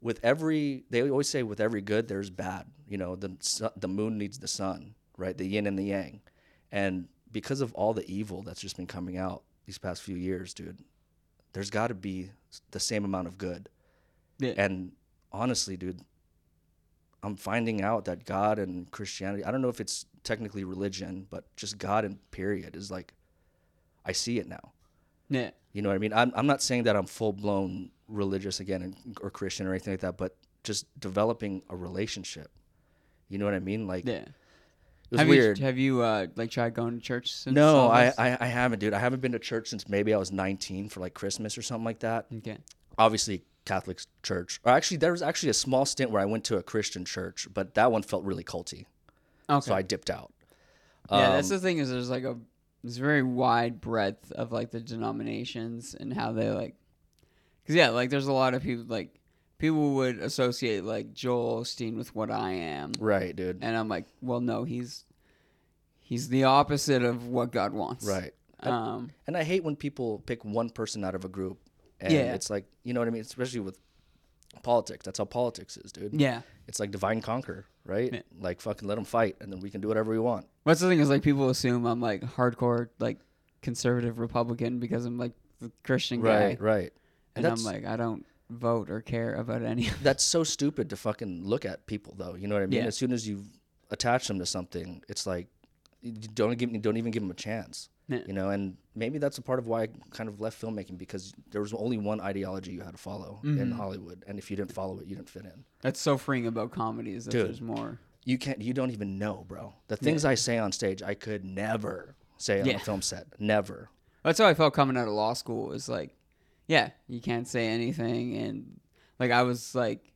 with every, they always say with every good, there's bad. You know, the su- the moon needs the sun, right? The yin and the yang. And because of all the evil that's just been coming out these past few years, dude, there's got to be the same amount of good. Yeah. And honestly, dude, I'm finding out that God and Christianity, I don't know if it's technically religion, but just God and period is like, I see it now. Yeah. You know what I mean? I'm I'm not saying that I'm full-blown religious again and, or Christian or anything like that, but just developing a relationship. You know what I mean? Like, yeah. It was have weird. You, have you uh, like tried going to church since? No, I, I, I haven't, dude. I haven't been to church since maybe I was nineteen for like Christmas or something like that. Okay. Obviously, Catholic church. Or actually, there was actually a small stint where I went to a Christian church, but that one felt really culty. Okay. So I dipped out. Um, yeah, that's the thing is there's like a It's very wide breadth of, like, the denominations and how they, like... Because, yeah, like, there's a lot of people, like... People would associate, like, Joel Osteen with what I am. Right, dude. And I'm like, well, no, he's... He's the opposite of what God wants. Right. Um, and I hate when people pick one person out of a group. And yeah. it's like, you know what I mean? Especially with politics. That's how politics is, dude. Yeah. It's like divide and conquer, right? Yeah. Like, fucking let them fight, and then we can do whatever we want. That's the thing is, like, people assume I'm, like, hardcore, like, conservative Republican because I'm, like, the Christian guy. Right, right. And, and I'm, like, I don't vote or care about any of That's so stupid to fucking look at people, though. You know what I mean? Yeah. As soon as you attach them to something, it's like, you don't, give, you don't even give them a chance, yeah. you know? And maybe that's a part of why I kind of left filmmaking because there was only one ideology you had to follow mm-hmm. in Hollywood. And if you didn't follow it, you didn't fit in. That's so freeing about comedy is that Dude. there's more... You can't. You don't even know, bro. The things yeah. I say on stage, I could never say on yeah. a film set. Never. That's how I felt coming out of law school. Is like, yeah, you can't say anything, and like I was like,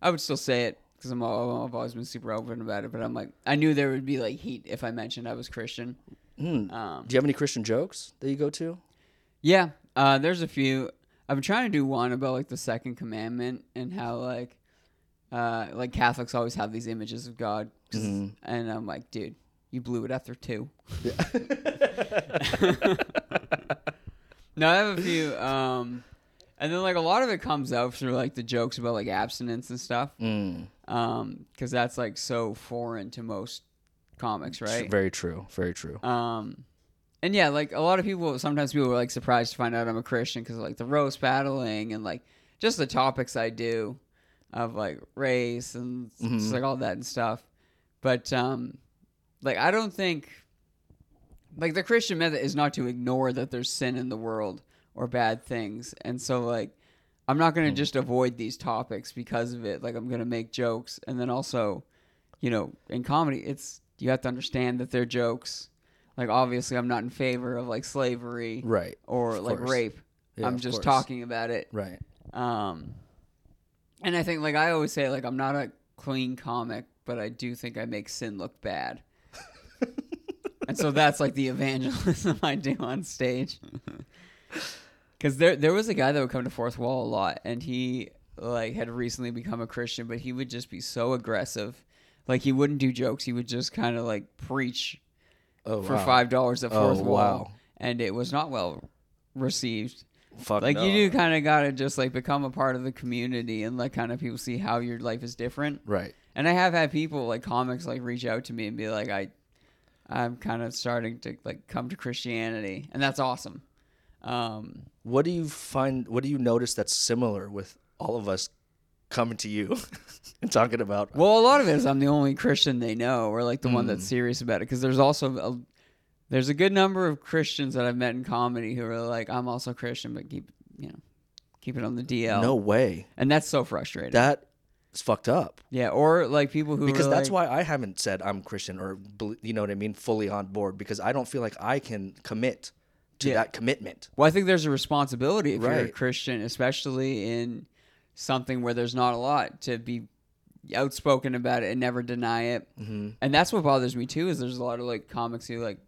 I would still say it because I'm all, I've always been super open about it. But I'm like, I knew there would be like heat if I mentioned I was Christian. Mm. Um, do you have any Christian jokes that you go to? Yeah, uh, there's a few. I've been trying to do one about like the second commandment and how like. Uh, like Catholics always have these images of God, mm-hmm. and I'm like, dude, you blew it after two. Yeah. No, I have a few, um, and then like a lot of it comes out through like the jokes about like abstinence and stuff, mm. um, because that's like so foreign to most comics, right? Very true, very true. Um, and yeah, like a lot of people, sometimes people are like surprised to find out I'm a Christian because like the roast battling and like just the topics I do. Of like race and mm-hmm. just like all that and stuff. But um, like, I don't think like the Christian method is not to ignore that there's sin in the world or bad things. And so like, I'm not going to mm. just avoid these topics because of it. Like I'm going to make jokes. And then also, you know, in comedy, it's, you have to understand that they're jokes. Like obviously I'm not in favor of like slavery right? or of like course. rape. Yeah, I'm just course. talking about it. Right. Um, And I think, like, I always say, like, I'm not a clean comic, but I do think I make sin look bad. And so that's, like, the evangelism I do on stage. Because there there was a guy that would come to Fourth Wall a lot, and he like had recently become a Christian, but he would just be so aggressive. Like, he wouldn't do jokes. He would just kind of like preach oh, for wow. five dollars at Fourth oh, Wall. Wow. And it was not well received. Fuck like, no. You do kind of got to just like become a part of the community and let kind of people see how your life is different. Right. And I have had people like comics like reach out to me and be like, I, I'm kind of starting to like come to Christianity. And that's awesome. Um, what do you find, what do you notice that's similar with all of us coming to you and talking about? Well, a lot of it is I'm the only Christian they know, or like the mm. one that's serious about it. Because there's also a, there's a good number of Christians that I've met in comedy who are like, I'm also Christian, but keep you know keep it on the D L. No way. And that's so frustrating. That is fucked up. Yeah, or like people who because that's like, why I haven't said I'm Christian, or you know what I mean, fully on board, because I don't feel like I can commit to yeah. that commitment. Well, I think there's a responsibility if right. you're a Christian, especially in something where there's not a lot, to be outspoken about it and never deny it. Mm-hmm. And that's what bothers me too, is there's a lot of like comics who like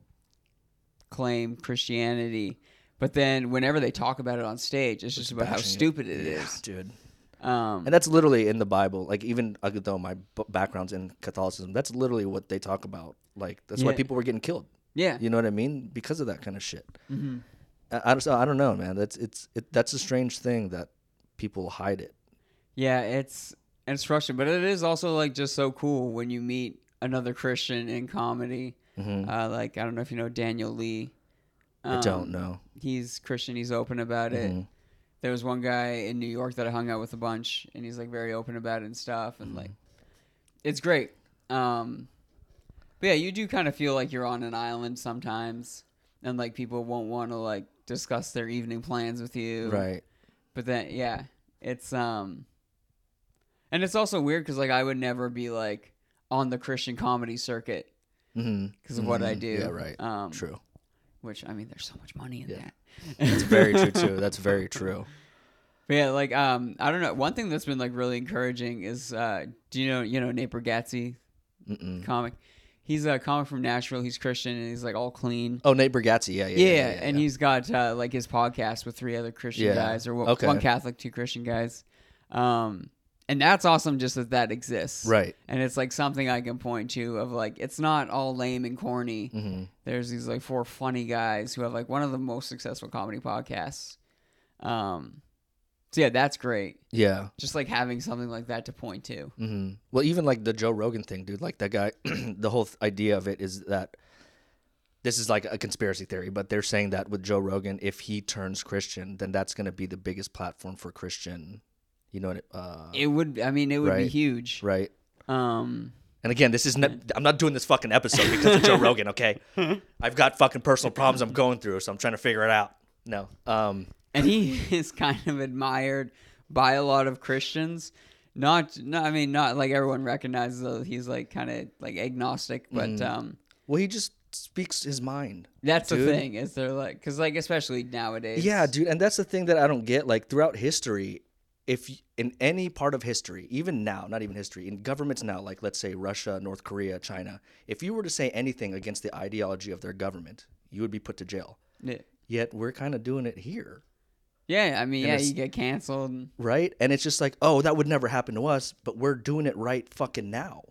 claim Christianity, but then whenever they talk about it on stage, it's just about how stupid it is. Yeah, dude. Um, and that's literally in the Bible. Like, even though my background's in Catholicism, that's literally what they talk about. Like, that's yeah. why people were getting killed. Yeah. You know what I mean? Because of that kind of shit. Mm-hmm. I, I, don't, I don't know, man. That's, it's, it, that's a strange thing that people hide it. Yeah, it's it's frustrating, but it is also like just so cool when you meet another Christian in comedy. Mm-hmm. Uh, like, I don't know if you know Daniel Lee. Um, I don't know. He's Christian. He's open about mm-hmm. it. There was one guy in New York that I hung out with a bunch, and he's like very open about it and stuff, and mm-hmm. like it's great. Um, but yeah, you do kind of feel like you're on an island sometimes, and like people won't want to like discuss their evening plans with you, right? But then yeah. It's, um, and it's also weird because, like, I would never be, like, on the Christian comedy circuit because mm-hmm. of mm-hmm. what I do. Yeah, right. Um, true. Which, I mean, there's so much money in yeah. that. That's very true, too. That's very true. But, yeah, like, um, I don't know. One thing that's been, like, really encouraging is, uh, do you know, you know, Nate Bargatze, Mm-mm. comic? He's a comic from Nashville. He's Christian, and he's, like, all clean. Oh, Nate Bargatze. Yeah, yeah, yeah. yeah, yeah, yeah and yeah. he's got, uh, like, his podcast with three other Christian yeah. guys, or one, okay. one Catholic, two Christian guys. Um, and that's awesome just that that exists. Right. And it's, like, something I can point to of, like, it's not all lame and corny. Mm-hmm. There's these, like, four funny guys who have, like, one of the most successful comedy podcasts. Um, so, yeah, that's great. Yeah. Just, like, having something like that to point to. Mm-hmm. Well, even, like, the Joe Rogan thing, dude. Like, that guy, the whole th- idea of it is that this is, like, a conspiracy theory, but they're saying that with Joe Rogan, if he turns Christian, then that's going to be the biggest platform for Christian, you know what uh, it would, I mean, it would right? be huge. Right. Um, and, again, this is not, I'm not doing this fucking episode because of Joe Rogan, okay? I've got fucking personal problems I'm going through, so I'm trying to figure it out. No. Um And he is kind of admired by a lot of Christians. Not, not I mean, not like everyone recognizes that he's like kind of like agnostic, but mm. um, well, he just speaks his mind. That's dude. the thing is they're like, because like especially nowadays. Yeah, dude, and that's the thing that I don't get. Like throughout history, if you, in any part of history, even now, not even history, in governments now, like let's say Russia, North Korea, China, if you were to say anything against the ideology of their government, you would be put to jail. Yeah. Yet we're kind of doing it here. Yeah, I mean, and yeah, you get canceled. And right? And it's just like, oh, that would never happen to us, but we're doing it right fucking now.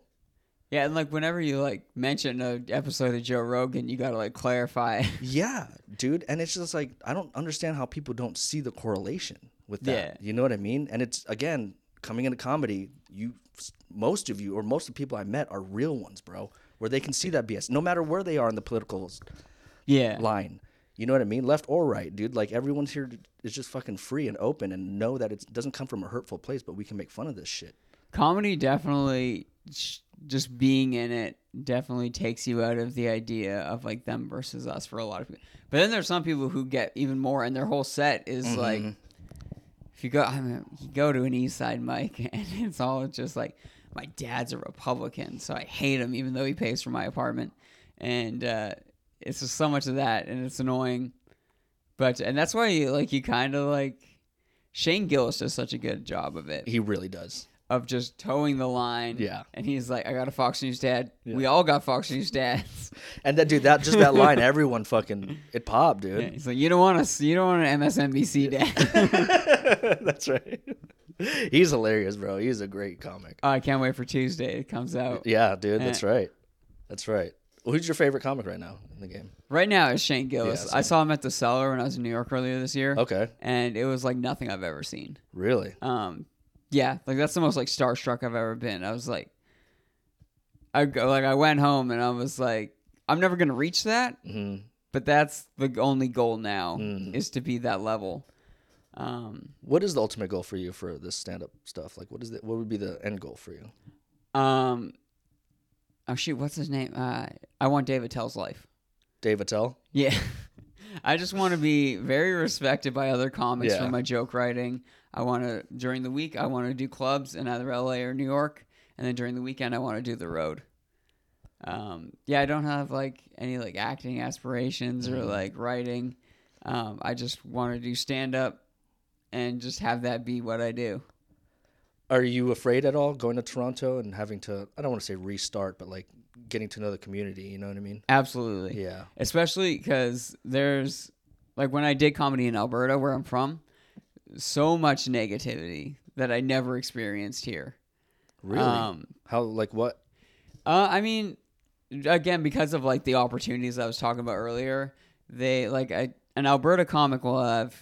Yeah, and, like, whenever you, like, mention an episode of Joe Rogan, you got to, like, clarify. Yeah, dude. And it's just like, I don't understand how people don't see the correlation with that. Yeah. You know what I mean? And it's, again, coming into comedy, you, most of you, or most of the people I met are real ones, bro, where they can see that B S, no matter where they are in the political yeah. line. You know what I mean? Left or right, dude. Like, everyone's here is just fucking free and open and know that it doesn't come from a hurtful place, but we can make fun of this shit. Comedy definitely, just being in it, definitely takes you out of the idea of, like, them versus us for a lot of people. But then there's some people who get even more, and their whole set is, mm-hmm. like, if you go, I mean, you go to an East Side mic, and it's all just, like, my dad's a Republican, so I hate him, even though he pays for my apartment. And, uh... it's just so much of that, and it's annoying. But and that's why you like you kind of like Shane Gillis does such a good job of it. He really does. of just towing the line. Yeah. And he's like, I got a Fox News dad. Yeah. We all got Fox News dads. And that dude, that just that line, everyone fucking it popped, dude. Yeah, he's like, you don't want us, you don't want an M S N B C dad. That's right. He's hilarious, bro. He's a great comic. Oh, I can't wait for Tuesday. It comes out. Yeah, dude. That's right. That's right. Well, who's your favorite comic right now in the game? Right now it's Shane Gillis. Yeah, I saw him at the Cellar when I was in New York earlier this year. Okay. And it was like nothing I've ever seen. Really? Um, yeah. Like that's the most like starstruck I've ever been. I was like, I go like I went home and I was like, I'm never gonna reach that. Mm-hmm. But that's the only goal now mm-hmm. is to be that level. Um, what is the ultimate goal for you for this stand-up stuff? Like, what is the, what would be the end goal for you? Um, oh shoot, what's his name? Uh, I want Dave Attell's life. Dave Attell? Yeah, I just want to be very respected by other comics yeah. for my joke writing. I want to during the week I want to do clubs in either L A or New York, and then during the weekend I want to do the road. Um, yeah, I don't have like any like acting aspirations mm-hmm. or like writing. Um, I just want to do stand-up. And just have that be what I do. Are you afraid at all going to Toronto and having to, I don't want to say restart, but like getting to another community, you know what I mean? Absolutely. Yeah. Especially because there's, like when I did comedy in Alberta, where I'm from, so much negativity that I never experienced here. Really? Um, How, like what? Uh, I mean, again, because of like the opportunities I was talking about earlier, they like I, an Alberta comic will have...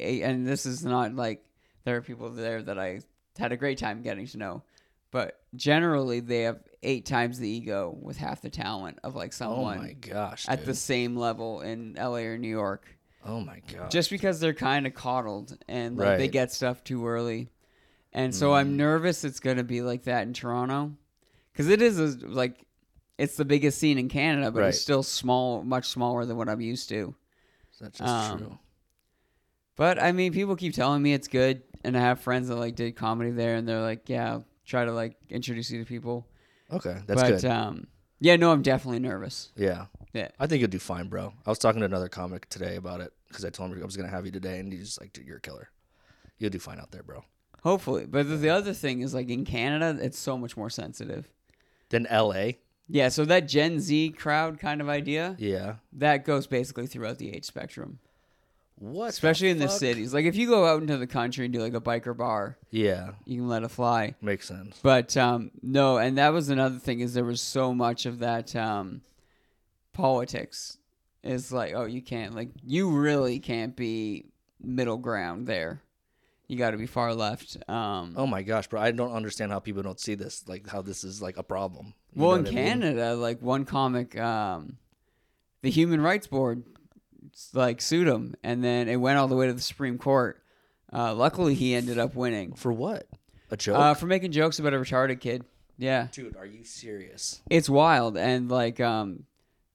A, and this is not like there are people there that I had a great time getting to know, but generally they have eight times the ego with half the talent of like someone oh my gosh, at dude. the same level in L A or New York. Oh my God. Just because they're kind of coddled and like, right. they get stuff too early. And so mm. I'm nervous it's going to be like that in Toronto because it is a, like, it's the biggest scene in Canada, but right. it's still small, much smaller than what I'm used to. That's just um, true. But, I mean, people keep telling me it's good, and I have friends that, like, did comedy there, and they're like, yeah, I'll try to, like, introduce you to people. Okay, that's but, good. But, um, yeah, no, I'm definitely nervous. Yeah. Yeah. I think you'll do fine, bro. I was talking to another comic today about it, because I told him I was going to have you today, and he's just like, dude, you're a killer. You'll do fine out there, bro. Hopefully. But the other thing is, like, in Canada, it's so much more sensitive. Than L A? Yeah, so that Gen Z crowd kind of idea, yeah, that goes basically throughout the age spectrum. What Especially the in the cities. Like, if you go out into the country and do, like, a biker bar, yeah, you can let it fly. Makes sense. But, um, no, and that was another thing is there was so much of that um, politics. It's like, oh, you can't, like, you really can't be middle ground there. You got to be far left. Um, oh, my gosh, bro. I don't understand how people don't see this, like, how this is, like, a problem. You well, in Canada, I mean? Like, one comic, um, the Human Rights Board, like sued him, and then it went all the way to the Supreme Court. Uh, luckily, he ended up winning. For what? A joke? Uh, for making jokes about a retarded kid. Yeah. Dude, are you serious? It's wild, and like, um,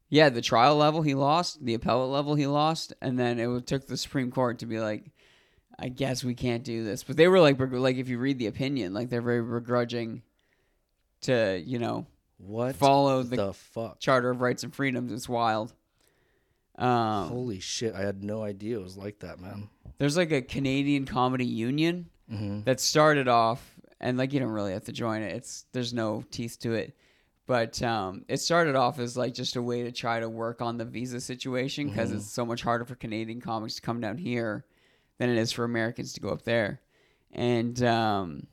yeah, the trial level he lost, the appellate level he lost, and then it took the Supreme Court to be like, I guess we can't do this. But they were like, like if you read the opinion, like they're very begrudging to you know what follow the, the fuck? Charter of Rights and Freedoms. It's wild. Um, Holy shit, I had no idea it was like that, man. There's like a Canadian comedy union mm-hmm. that started off, and like you don't really have to join it. It's There's no teeth to it. But um, it started off as like just a way to try to work on the visa situation because mm-hmm. it's so much harder for Canadian comics to come down here than it is for Americans to go up there. And um,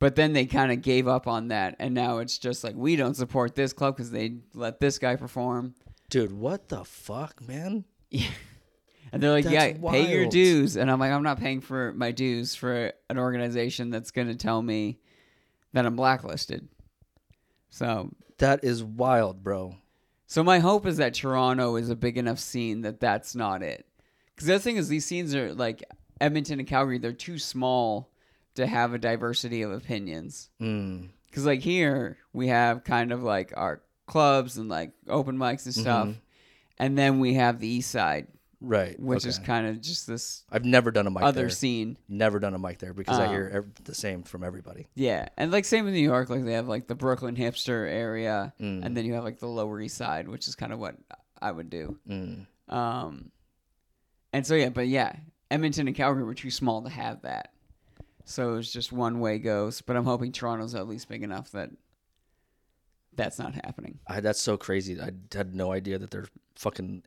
but then they kind of gave up on that, and now it's just like, we don't support this club because they let this guy perform. Dude, what the fuck, man? Yeah. And they're like, that's yeah, wild. Pay your dues. And I'm like, I'm not paying for my dues for an organization that's going to tell me that I'm blacklisted. So that is wild, bro. So my hope is that Toronto is a big enough scene that that's not it. Because the other thing is these scenes are like Edmonton and Calgary. They're too small to have a diversity of opinions. Because mm. like here we have kind of like our clubs and like open mics and stuff mm-hmm. and then we have the east side right which okay. is kind of just this I've never done a mic other there. scene never done a mic there because um, I hear every, the same from everybody yeah and like same in New York like they have like the Brooklyn hipster area mm. and then you have like the Lower East Side which is kind of what I would do mm. um and so yeah but yeah Edmonton and Calgary were too small to have that So it was just one way goes. But I'm hoping Toronto's at least big enough that that's not happening. I, that's so crazy. I had no idea that there's fucking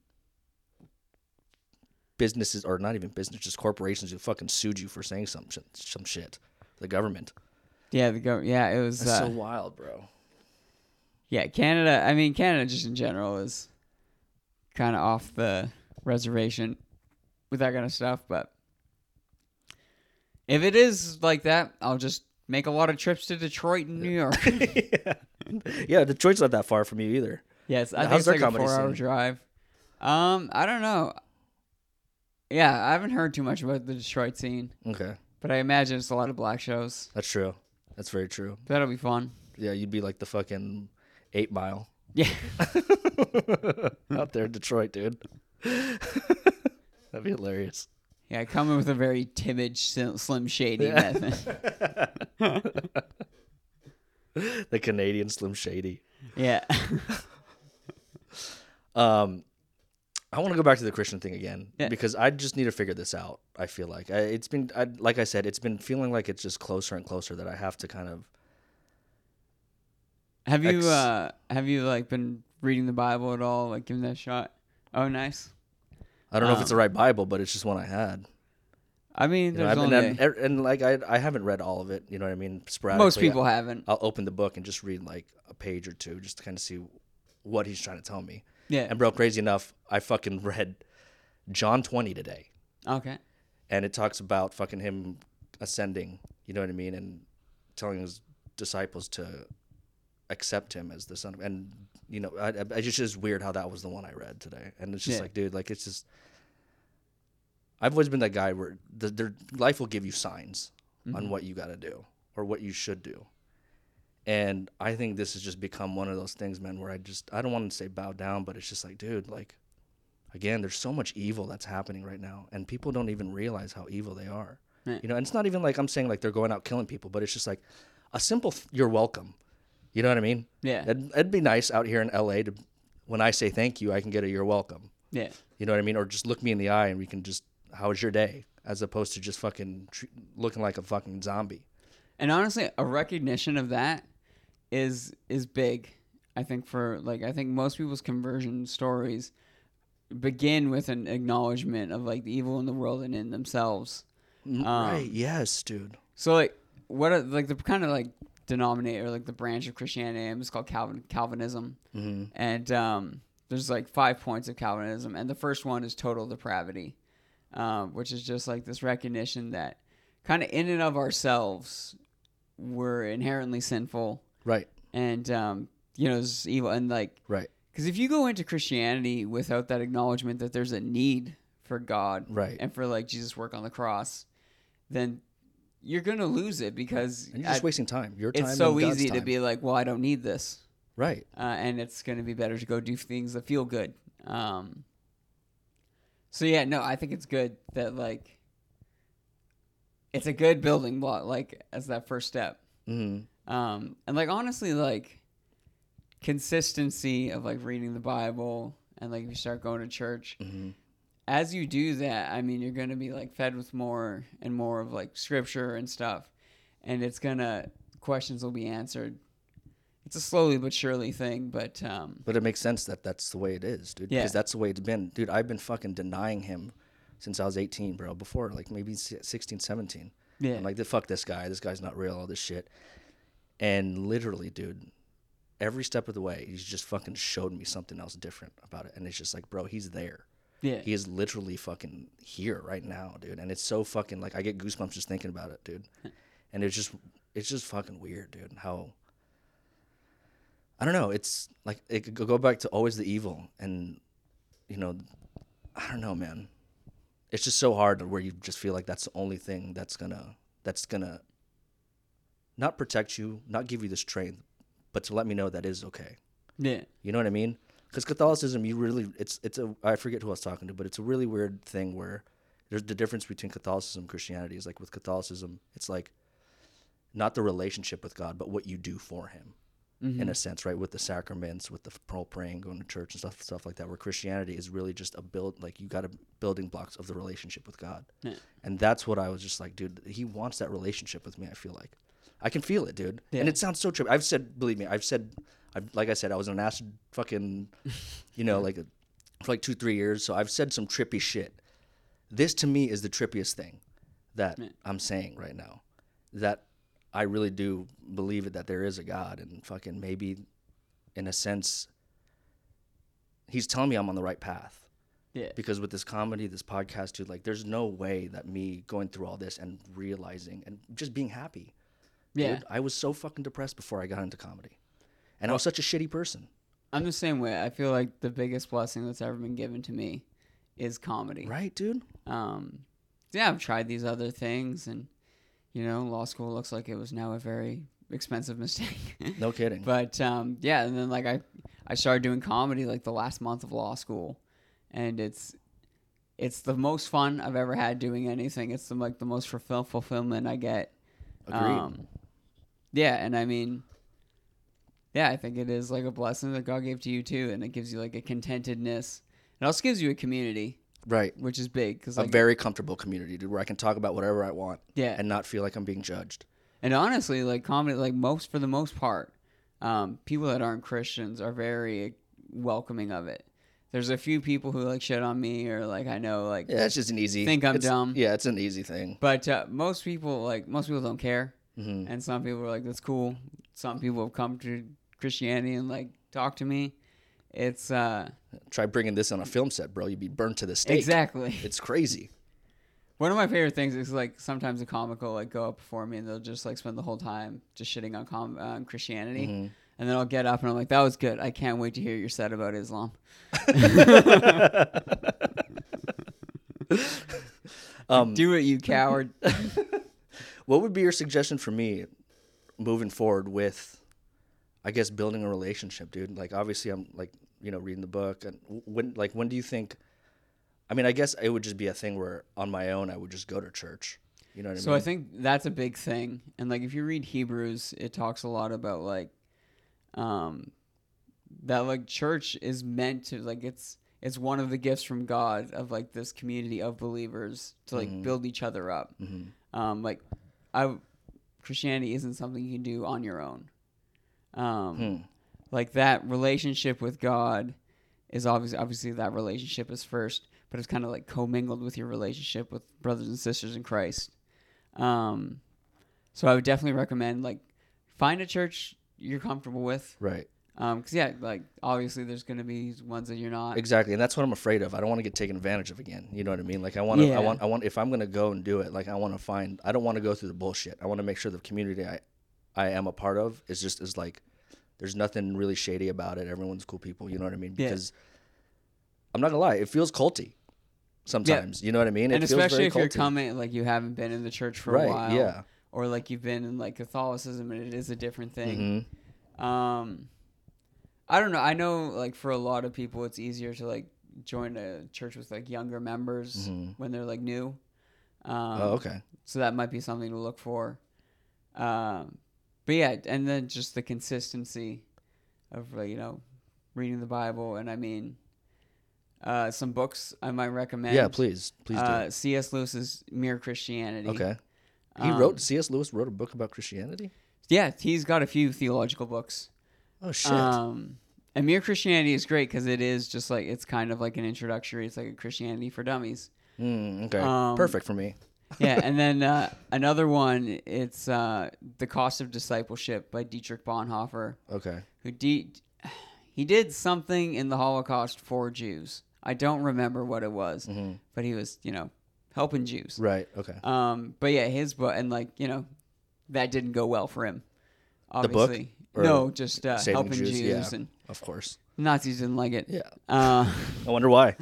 businesses, or not even business, just corporations who fucking sued you for saying some shit, some shit. The government. Yeah, the government. Yeah, it was. That's uh, so wild, bro. Yeah, Canada. I mean, Canada just in general is kind of off the reservation with that kind of stuff. But if it is like that, I'll just make a lot of trips to Detroit and New York. yeah. yeah, Detroit's not that far from you either. Yes, I How's think it's like a four-hour drive. Um, I don't know. Yeah, I haven't heard too much about the Detroit scene. Okay. But I imagine it's a lot of black shows. That's true. That's very true. That'll be fun. Yeah, you'd be like the fucking eight mile. Yeah. Out there in Detroit, dude. That'd be hilarious. Yeah, coming with a very timid, Slim Shady yeah. method. The Canadian Slim Shady. Yeah. um, I want to go back to the Christian thing again yeah. because I just need to figure this out. I feel like I, it's been, I, like I said, it's been feeling like it's just closer and closer that I have to kind of. Have you ex- uh, have you like been reading the Bible at all? Like giving that a shot? Oh, nice. I don't know um, if it's the right Bible, but it's just one I had. I mean, there's you know, only... Been, and, like, I I haven't read all of it, you know what I mean? Sporadically, most people I, haven't. I'll open the book and just read, like, a page or two just to kind of see what he's trying to tell me. Yeah. And, bro, crazy enough, I fucking read John twenty today. Okay. And it talks about fucking him ascending, you know what I mean, and telling his disciples to accept him as the son of... And, you know, I, I it's just weird how that was the one I read today. And it's just yeah. like, dude, like, it's just... I've always been that guy where the, their life will give you signs mm-hmm. on what you got to do or what you should do. And I think this has just become one of those things, man, where I just, I don't want to say bow down, but it's just like, dude, like, again, there's so much evil that's happening right now. And people don't even realize how evil they are. Right. You know, and it's not even like I'm saying like they're going out killing people, but it's just like a simple, th- you're welcome. You know what I mean? Yeah. It'd, it'd be nice out here in L A to, when I say thank you, I can get a you're welcome. Yeah. You know what I mean? Or just look me in the eye and we can just, how was your day? As opposed to just fucking tr- looking like a fucking zombie. And honestly, a recognition of that is is big. I think for like I think most people's conversion stories begin with an acknowledgement of like the evil in the world and in themselves. Um, right. Yes, dude. So like what are, like the kind of like denominator, like the branch of Christianity is called Calvin Calvinism, mm-hmm. and um, there's like five points of Calvinism, and the first one is total depravity. Um, which is just like this recognition that kind of in and of ourselves, we're inherently sinful. Right. And, um, you know, it's evil. And like, right. Because if you go into Christianity without that acknowledgement that there's a need for God right. and for like Jesus' work on the cross, then you're going to lose it because and you're just I, wasting time. Your time. It's so and easy God's time. To be like, well, I don't need this. Right. Uh, and it's going to be better to go do things that feel good. Um, So, yeah, no, I think it's good that, like, it's a good building block, like, as that first step. Mm-hmm. Um, and, like, honestly, like, consistency of, like, reading the Bible and, like, if you start going to church, mm-hmm. as you do that, I mean, you're going to be, like, fed with more and more of, like, scripture and stuff. And it's going to, questions will be answered. It's a slowly but surely thing, but... Um, but it makes sense that that's the way it is, dude, yeah. because that's the way it's been. Dude, I've been fucking denying him since I was eighteen, bro, before, like, maybe sixteen, seventeen. Yeah. I'm like, fuck this guy. This guy's not real, all this shit. And literally, dude, every step of the way, he's just fucking showed me something else different about it. And it's just like, bro, he's there. Yeah. He is literally fucking here right now, dude. And it's so fucking, like, I get goosebumps just thinking about it, dude. And it's just, it's just fucking weird, dude, how... I don't know. It's like it could go back to always the evil, and you know, I don't know, man. It's just so hard where you just feel like that's the only thing that's gonna that's gonna not protect you, not give you the strength, but to let me know that is okay. Yeah, you know what I mean? Because Catholicism, you really it's it's a I forget who I was talking to, but it's a really weird thing where there's the difference between Catholicism and Christianity is like with Catholicism, it's like not the relationship with God, but what you do for Him. mm-hmm. in a sense, right? With the sacraments, with the pearl praying, going to church and stuff, stuff like that, where Christianity is really just a build, like you got a building blocks of the relationship with God. Yeah. And that's what I was just like, dude, he wants that relationship with me. I feel like I can feel it, dude. Yeah. And it sounds so trippy. I've said, believe me, I've said, I've, like I said, I was an acid fucking, you know, like a, for like two, three years. So I've said some trippy shit. This to me is the trippiest thing that yeah. I'm saying right now, that I really do believe it, that there is a God, and fucking maybe in a sense he's telling me I'm on the right path. Yeah. Because with this comedy, this podcast, dude, like there's no way that me going through all this and realizing and just being happy. Yeah. Dude, I was so fucking depressed before I got into comedy. And well, I was such a shitty person. I'm the same way. I feel like the biggest blessing that's ever been given to me is comedy. Right, dude? Um, yeah, I've tried these other things, and you know, law school looks like it was now a very expensive mistake. No kidding. But um, yeah, and then like I, I started doing comedy like the last month of law school, and it's, it's the most fun I've ever had doing anything. It's the, like the most fulfill- fulfillment I get. Agreed. Um, yeah, and I mean, yeah, I think it is like a blessing that God gave to you too, and it gives you like a contentedness. It also gives you a community. Right. Which is big. 'Cause, like, a very comfortable community, dude, where I can talk about whatever I want yeah. and not feel like I'm being judged. And honestly, like comedy, like most, for the most part, um, people that aren't Christians are very welcoming of it. There's a few people who like shit on me or like, I know, like, yeah, it's just an easy, think I'm it's, dumb. Yeah. It's an easy thing. But uh, most people, like most people don't care. Mm-hmm. And some people are like, that's cool. Some people have come to Christianity and like talk to me. It's uh try bringing this on a film set, bro. You'd be burnt to the stake. Exactly. It's crazy. One of my favorite things is like sometimes a comic will like go up before me and they'll just like spend the whole time just shitting on com- uh, on Christianity, mm-hmm. and then I'll get up and I'm like, "That was good. I can't wait to hear your set about Islam." um, Do it, you coward. What would be your suggestion for me moving forward with, I guess, building a relationship, dude? Like, obviously, I'm like, you know, reading the book, and when, like, when do you think? I mean, I guess it would just be a thing where on my own, I would just go to church. You know what I mean? So I think that's a big thing. And like, if you read Hebrews, it talks a lot about like, um, that like church is meant to like it's it's one of the gifts from God of like this community of believers to like mm-hmm. build each other up. Mm-hmm. Um, like, I Christianity isn't something you can do on your own. Um, hmm. like that relationship with God is obviously, obviously that relationship is first, but it's kind of like commingled with your relationship with brothers and sisters in Christ. Um, so I would definitely recommend like find a church you're comfortable with. Right. Um, 'cause yeah, like obviously there's going to be ones that you're not. Exactly. And that's what I'm afraid of. I don't want to get taken advantage of again. You know what I mean? Like I want to, yeah. I want, I want, if I'm going to go and do it, like I want to find, I don't want to go through the bullshit. I want to make sure the community I, I am a part of is just is like, there's nothing really shady about it. Everyone's cool people. You know what I mean? Because yeah. I'm not gonna lie, it feels culty sometimes. Yeah. You know what I mean? It and feels especially very if culty. You're coming, like you haven't been in the church for right, a while, yeah, or like you've been in like Catholicism and it is a different thing. Mm-hmm. Um, I don't know. I know like for a lot of people, it's easier to like join a church with like younger members mm-hmm. when they're like new. Um, oh, okay. So that might be something to look for. Um. But yeah, and then just the consistency of, like, you know, reading the Bible. And I mean, uh, some books I might recommend. Yeah, please. Please do. Uh, C S Lewis's Mere Christianity. Okay. He um, wrote, C S. Lewis wrote a book about Christianity? Yeah, he's got a few theological books. Oh, shit. Um, and Mere Christianity is great because it is just like, it's kind of like an introductory, it's like a Christianity for dummies. Mm, okay. Um, Perfect for me. Yeah, and then uh, another one, it's uh, The Cost of Discipleship by Dietrich Bonhoeffer. Okay. Who de- He did something in the Holocaust for Jews. I don't remember what it was, mm-hmm. but he was, you know, helping Jews. Right, okay. Um, but yeah, his book, and like, you know, that didn't go well for him, obviously. The book? No, just uh, helping Jews. Jews yeah, and of course. Nazis didn't like it. Yeah. Uh, I wonder why.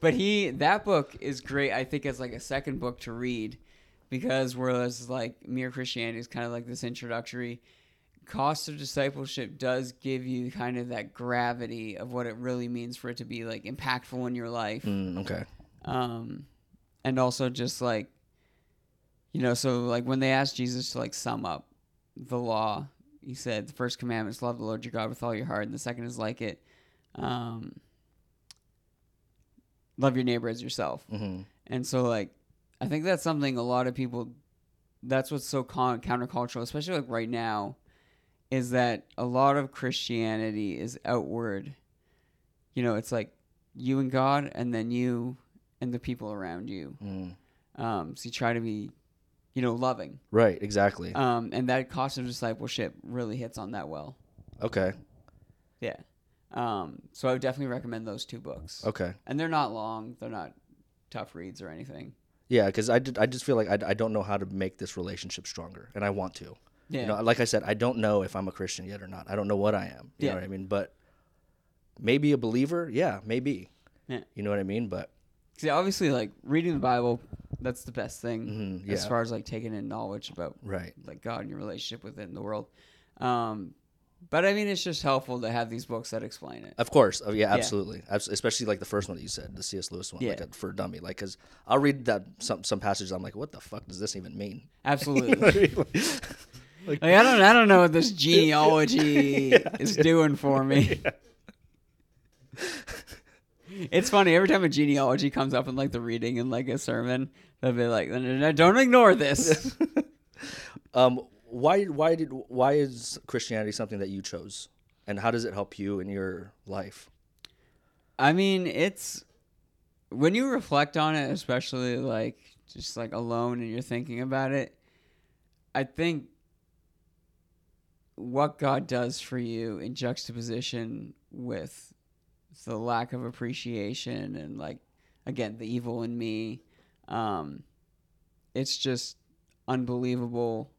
But he, that book is great, I think, as like a second book to read, because whereas like Mere Christianity is kind of like this introductory, Cost of Discipleship does give you kind of that gravity of what it really means for it to be like impactful in your life. Mm, okay. Um, and also just like, you know, so like when they asked Jesus to like sum up the law, he said, the first commandment is love the Lord your God with all your heart, and the second is like it, um, love your neighbor as yourself. Mm-hmm. And so, like, I think that's something a lot of people, that's what's so con- countercultural, especially, like, right now, is that a lot of Christianity is outward. You know, it's like you and God, and then you and the people around you. Mm. Um, so you try to be, you know, loving. Right, exactly. Um, and that cost of discipleship really hits on that well. Okay. Yeah. Um, so I would definitely recommend those two books. Okay. And they're not long. They're not tough reads or anything. Yeah, because I, did, I just feel like I, I don't know how to make this relationship stronger, and I want to. Yeah. You know, like I said, I don't know if I'm a Christian yet or not. I don't know what I am. You yeah. know what I mean? But maybe a believer. Yeah, maybe. Yeah. You know what I mean? But see, obviously, like, reading the Bible, that's the best thing mm-hmm, yeah. as far as, like, taking in knowledge about, right. like, God and your relationship with it and the world. Um, but, I mean, it's just helpful to have these books that explain it. Of course. Oh, yeah, absolutely. Yeah. Especially, like, the first one that you said, the C S. Lewis one, yeah. like, for dummy. Like, because I'll read that some some passages, I'm like, what the fuck does this even mean? Absolutely. You know what I mean? Like, like, I don't I don't know what this genealogy yeah, is doing for me. Yeah. It's funny, every time a genealogy comes up in, like, the reading in, like, a sermon, they'll be like, don't ignore this. um, why why did why is Christianity something that you chose, and how does it help you in your life? I mean, it's when you reflect on it, especially, like, just, like, alone and you're thinking about it, I think what God does for you in juxtaposition with the lack of appreciation and, like, again, the evil in me, um, it's just unbelievable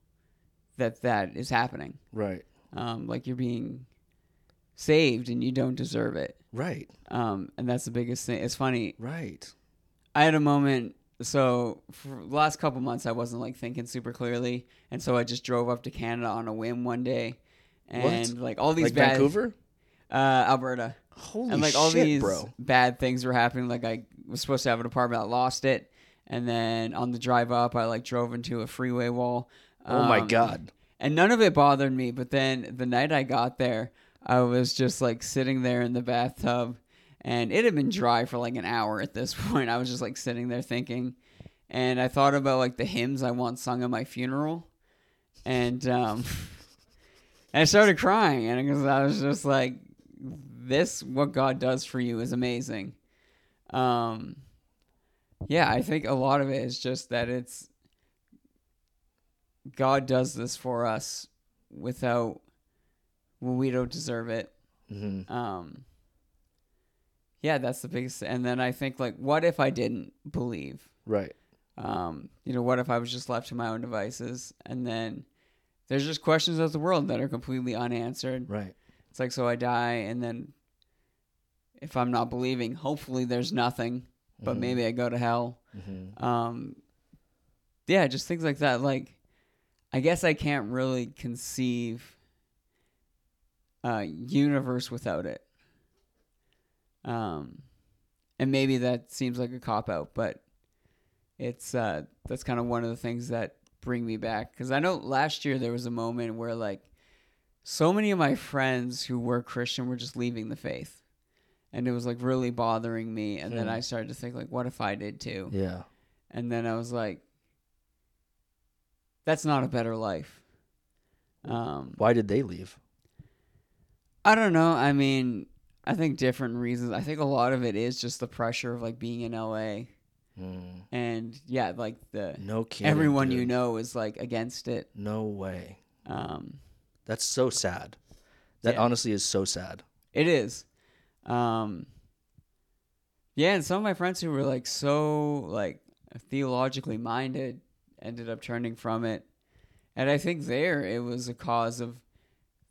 that that is happening. Right. Um, like, you're being saved and you don't deserve it. Right. Um, and that's the biggest thing. It's funny. Right. I had a moment. So for the last couple months, I wasn't, like, thinking super clearly, and so I just drove up to Canada on a whim one day, and what? like all these like bad, Vancouver, uh, Alberta, holy and like all shit, these bro. bad things were happening. Like, I was supposed to have an apartment, I lost it, and then on the drive up, I like drove into a freeway wall. Um, oh my God! And none of it bothered me, but then the night I got there, I was just like sitting there in the bathtub. And it had been dry for like an hour at this point. I was just like sitting there thinking. And I thought about like the hymns I once sung at my funeral. And, um, and I started crying. And because I was just like, this, what God does for you is amazing. Um, yeah, I think a lot of it is just that it's God does this for us without, well, we don't deserve it. Mm-hmm. Um, Yeah, that's the biggest. And then I think, like, what if I didn't believe? Right. Um, you know, what if I was just left to my own devices? And then there's just questions of the world that are completely unanswered. Right. It's like, so I die, and then if I'm not believing, hopefully there's nothing, but mm-hmm. maybe I go to hell. Mm-hmm. Um, yeah, just things like that. Like, I guess I can't really conceive a universe without it. Um, and maybe that seems like a cop out, but it's, uh, that's kind of one of the things that bring me back. Cause I know last year there was a moment where like so many of my friends who were Christian were just leaving the faith, and it was like really bothering me. And mm. then I started to think like, what if I did too? Yeah. And then I was like, that's not a better life. Um, why did they leave? I don't know. I mean, I think different reasons. I think a lot of it is just the pressure of like being in L A, mm. and yeah, like the no kidding, everyone dude. you know is like against it. No way. Um, that's so sad. That yeah. honestly is so sad. It is. Um, yeah, and some of my friends who were like so like theologically minded ended up turning from it, and I think there it was a cause of.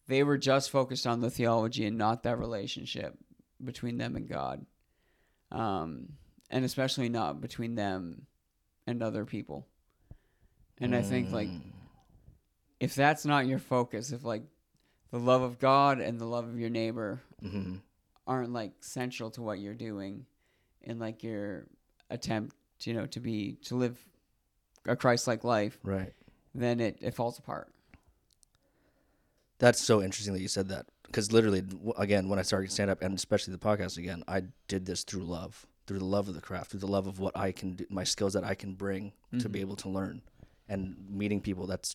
They were just focused on the theology and not that relationship between them and God. Um, and especially not between them and other people. And mm. I think, like, if that's not your focus, if, like, the love of God and the love of your neighbor mm-hmm. aren't, like, central to what you're doing in, like, your attempt, you know, to be, to live a Christ-like life, right? Then it, it falls apart. That's so interesting that you said that, because literally, again, when I started stand up and especially the podcast again, I did this through love, through the love of the craft, through the love of what I can do, my skills that I can bring mm-hmm. to be able to learn and meeting people. That's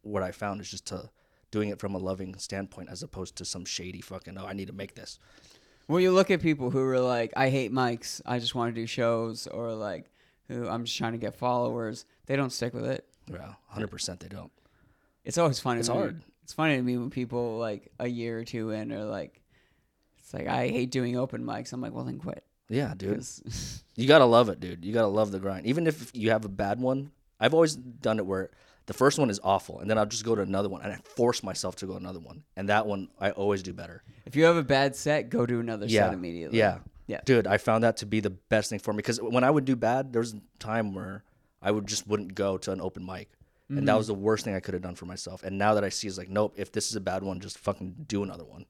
what I found is just to doing it from a loving standpoint as opposed to some shady fucking, oh, I need to make this. Well, you look at people who are like, I hate mics, I just want to do shows, or like, who I'm just trying to get followers. They don't stick with it. Yeah, one hundred percent they don't. It's always funny. It's hard. It's funny to me when people like a year or two in are like, it's like, I hate doing open mics. I'm like, well, then quit. Yeah, dude. You got to love it, dude. You got to love the grind. Even if you have a bad one, I've always done it where the first one is awful, and then I'll just go to another one, and I force myself to go to another one. And that one, I always do better. If you have a bad set, go to another yeah. set immediately. Yeah. Yeah. Dude, I found that to be the best thing for me, because when I would do bad, there was a time where I would just wouldn't go to an open mic. Mm-hmm. And that was the worst thing I could have done for myself. And now that I see, it's like, nope, if this is a bad one, just fucking do another one.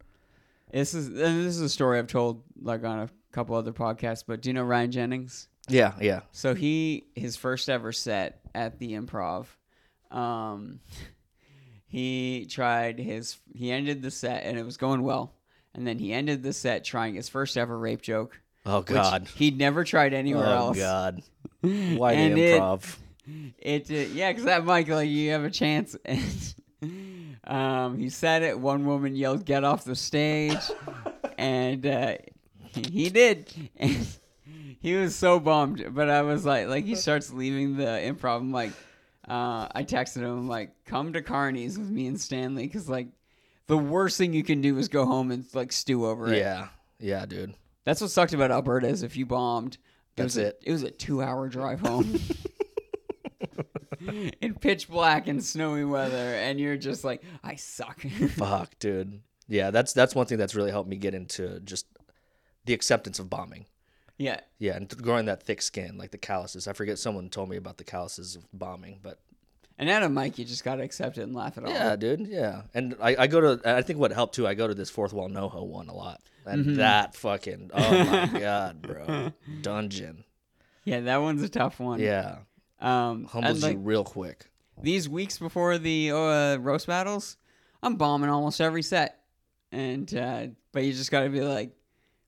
This is and this is a story I've told like on a couple other podcasts, but do you know Ryan Jennings? Yeah, yeah. So he, his first ever set at the Improv, um, he tried his, he ended the set and it was going well. And then he ended the set trying his first ever rape joke. Oh, God. Which he'd never tried anywhere oh, else. Oh, God. Why the Improv? It, it Yeah, because that mic, like, you have a chance. And, um, he said it. One woman yelled, get off the stage. and uh, he, he did. And he was so bummed. But I was like, like he starts leaving the Improv. I'm like, uh, I texted him, like, come to Carney's with me and Stanley, because, like, the worst thing you can do is go home and like stew over it. Yeah, yeah, dude. That's what sucked about Alberta is if you bombed, it that's was a, it. It was a two-hour drive home in pitch black and snowy weather, and you're just like, I suck. Fuck, dude. Yeah, that's that's one thing that's really helped me get into just the acceptance of bombing. Yeah, yeah, and growing that thick skin, like the calluses. I forget someone told me about the calluses of bombing, but. And at a mic, you just got to accept it and laugh at all. Yeah, dude. Yeah. And I, I go to, I think what helped too, I go to this Fourth Wall NoHo one a lot. And mm-hmm. that fucking, oh my God, bro. Dungeon. Yeah, that one's a tough one. Yeah. Um, Humbles like, you real quick. These weeks before the uh, roast battles, I'm bombing almost every set. And, uh, but you just got to be like,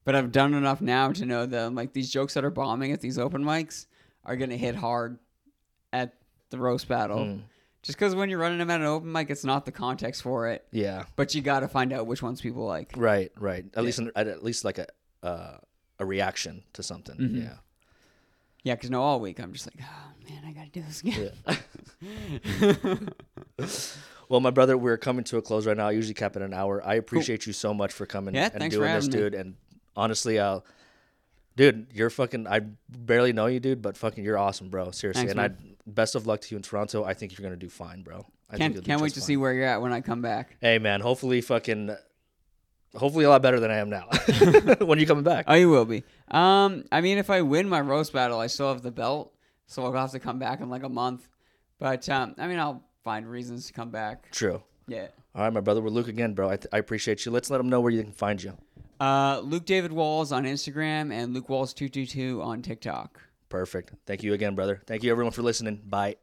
but I've done enough now to know that like these jokes that are bombing at these open mics are going to hit hard at the roast battle. Mm. Just because when you're running them at an open mic, it's not the context for it. Yeah. But you got to find out which ones people like. Right, right. At yeah. least in, at least like a uh, a reaction to something. Mm-hmm. Yeah. Yeah, because no, all week I'm just like, oh, man, I got to do this again. Yeah. Well, my brother, we're coming to a close right now. I usually cap it an hour. I appreciate cool. you so much for coming yeah, and doing this, dude. Me. And honestly, I'll... Dude, you're fucking, I barely know you, dude, but fucking, you're awesome, bro. Seriously. Thanks, and I, best of luck to you in Toronto. I think you're going to do fine, bro. I can't, think can't wait to fine. see where you're at when I come back. Hey, man, hopefully fucking, hopefully a lot better than I am now. When are you coming back? Oh, you will be. Um, I mean, if I win my roast battle, I still have the belt, so I'll have to come back in like a month. But, um, I mean, I'll find reasons to come back. True. Yeah. All right, my brother. We're Luke again, bro. I, th- I appreciate you. Let's let them know where you can find you. Uh, Luke David Walls on Instagram and Luke Walls two two two on TikTok. Perfect. Thank you again, brother. Thank you, everyone, for listening. Bye.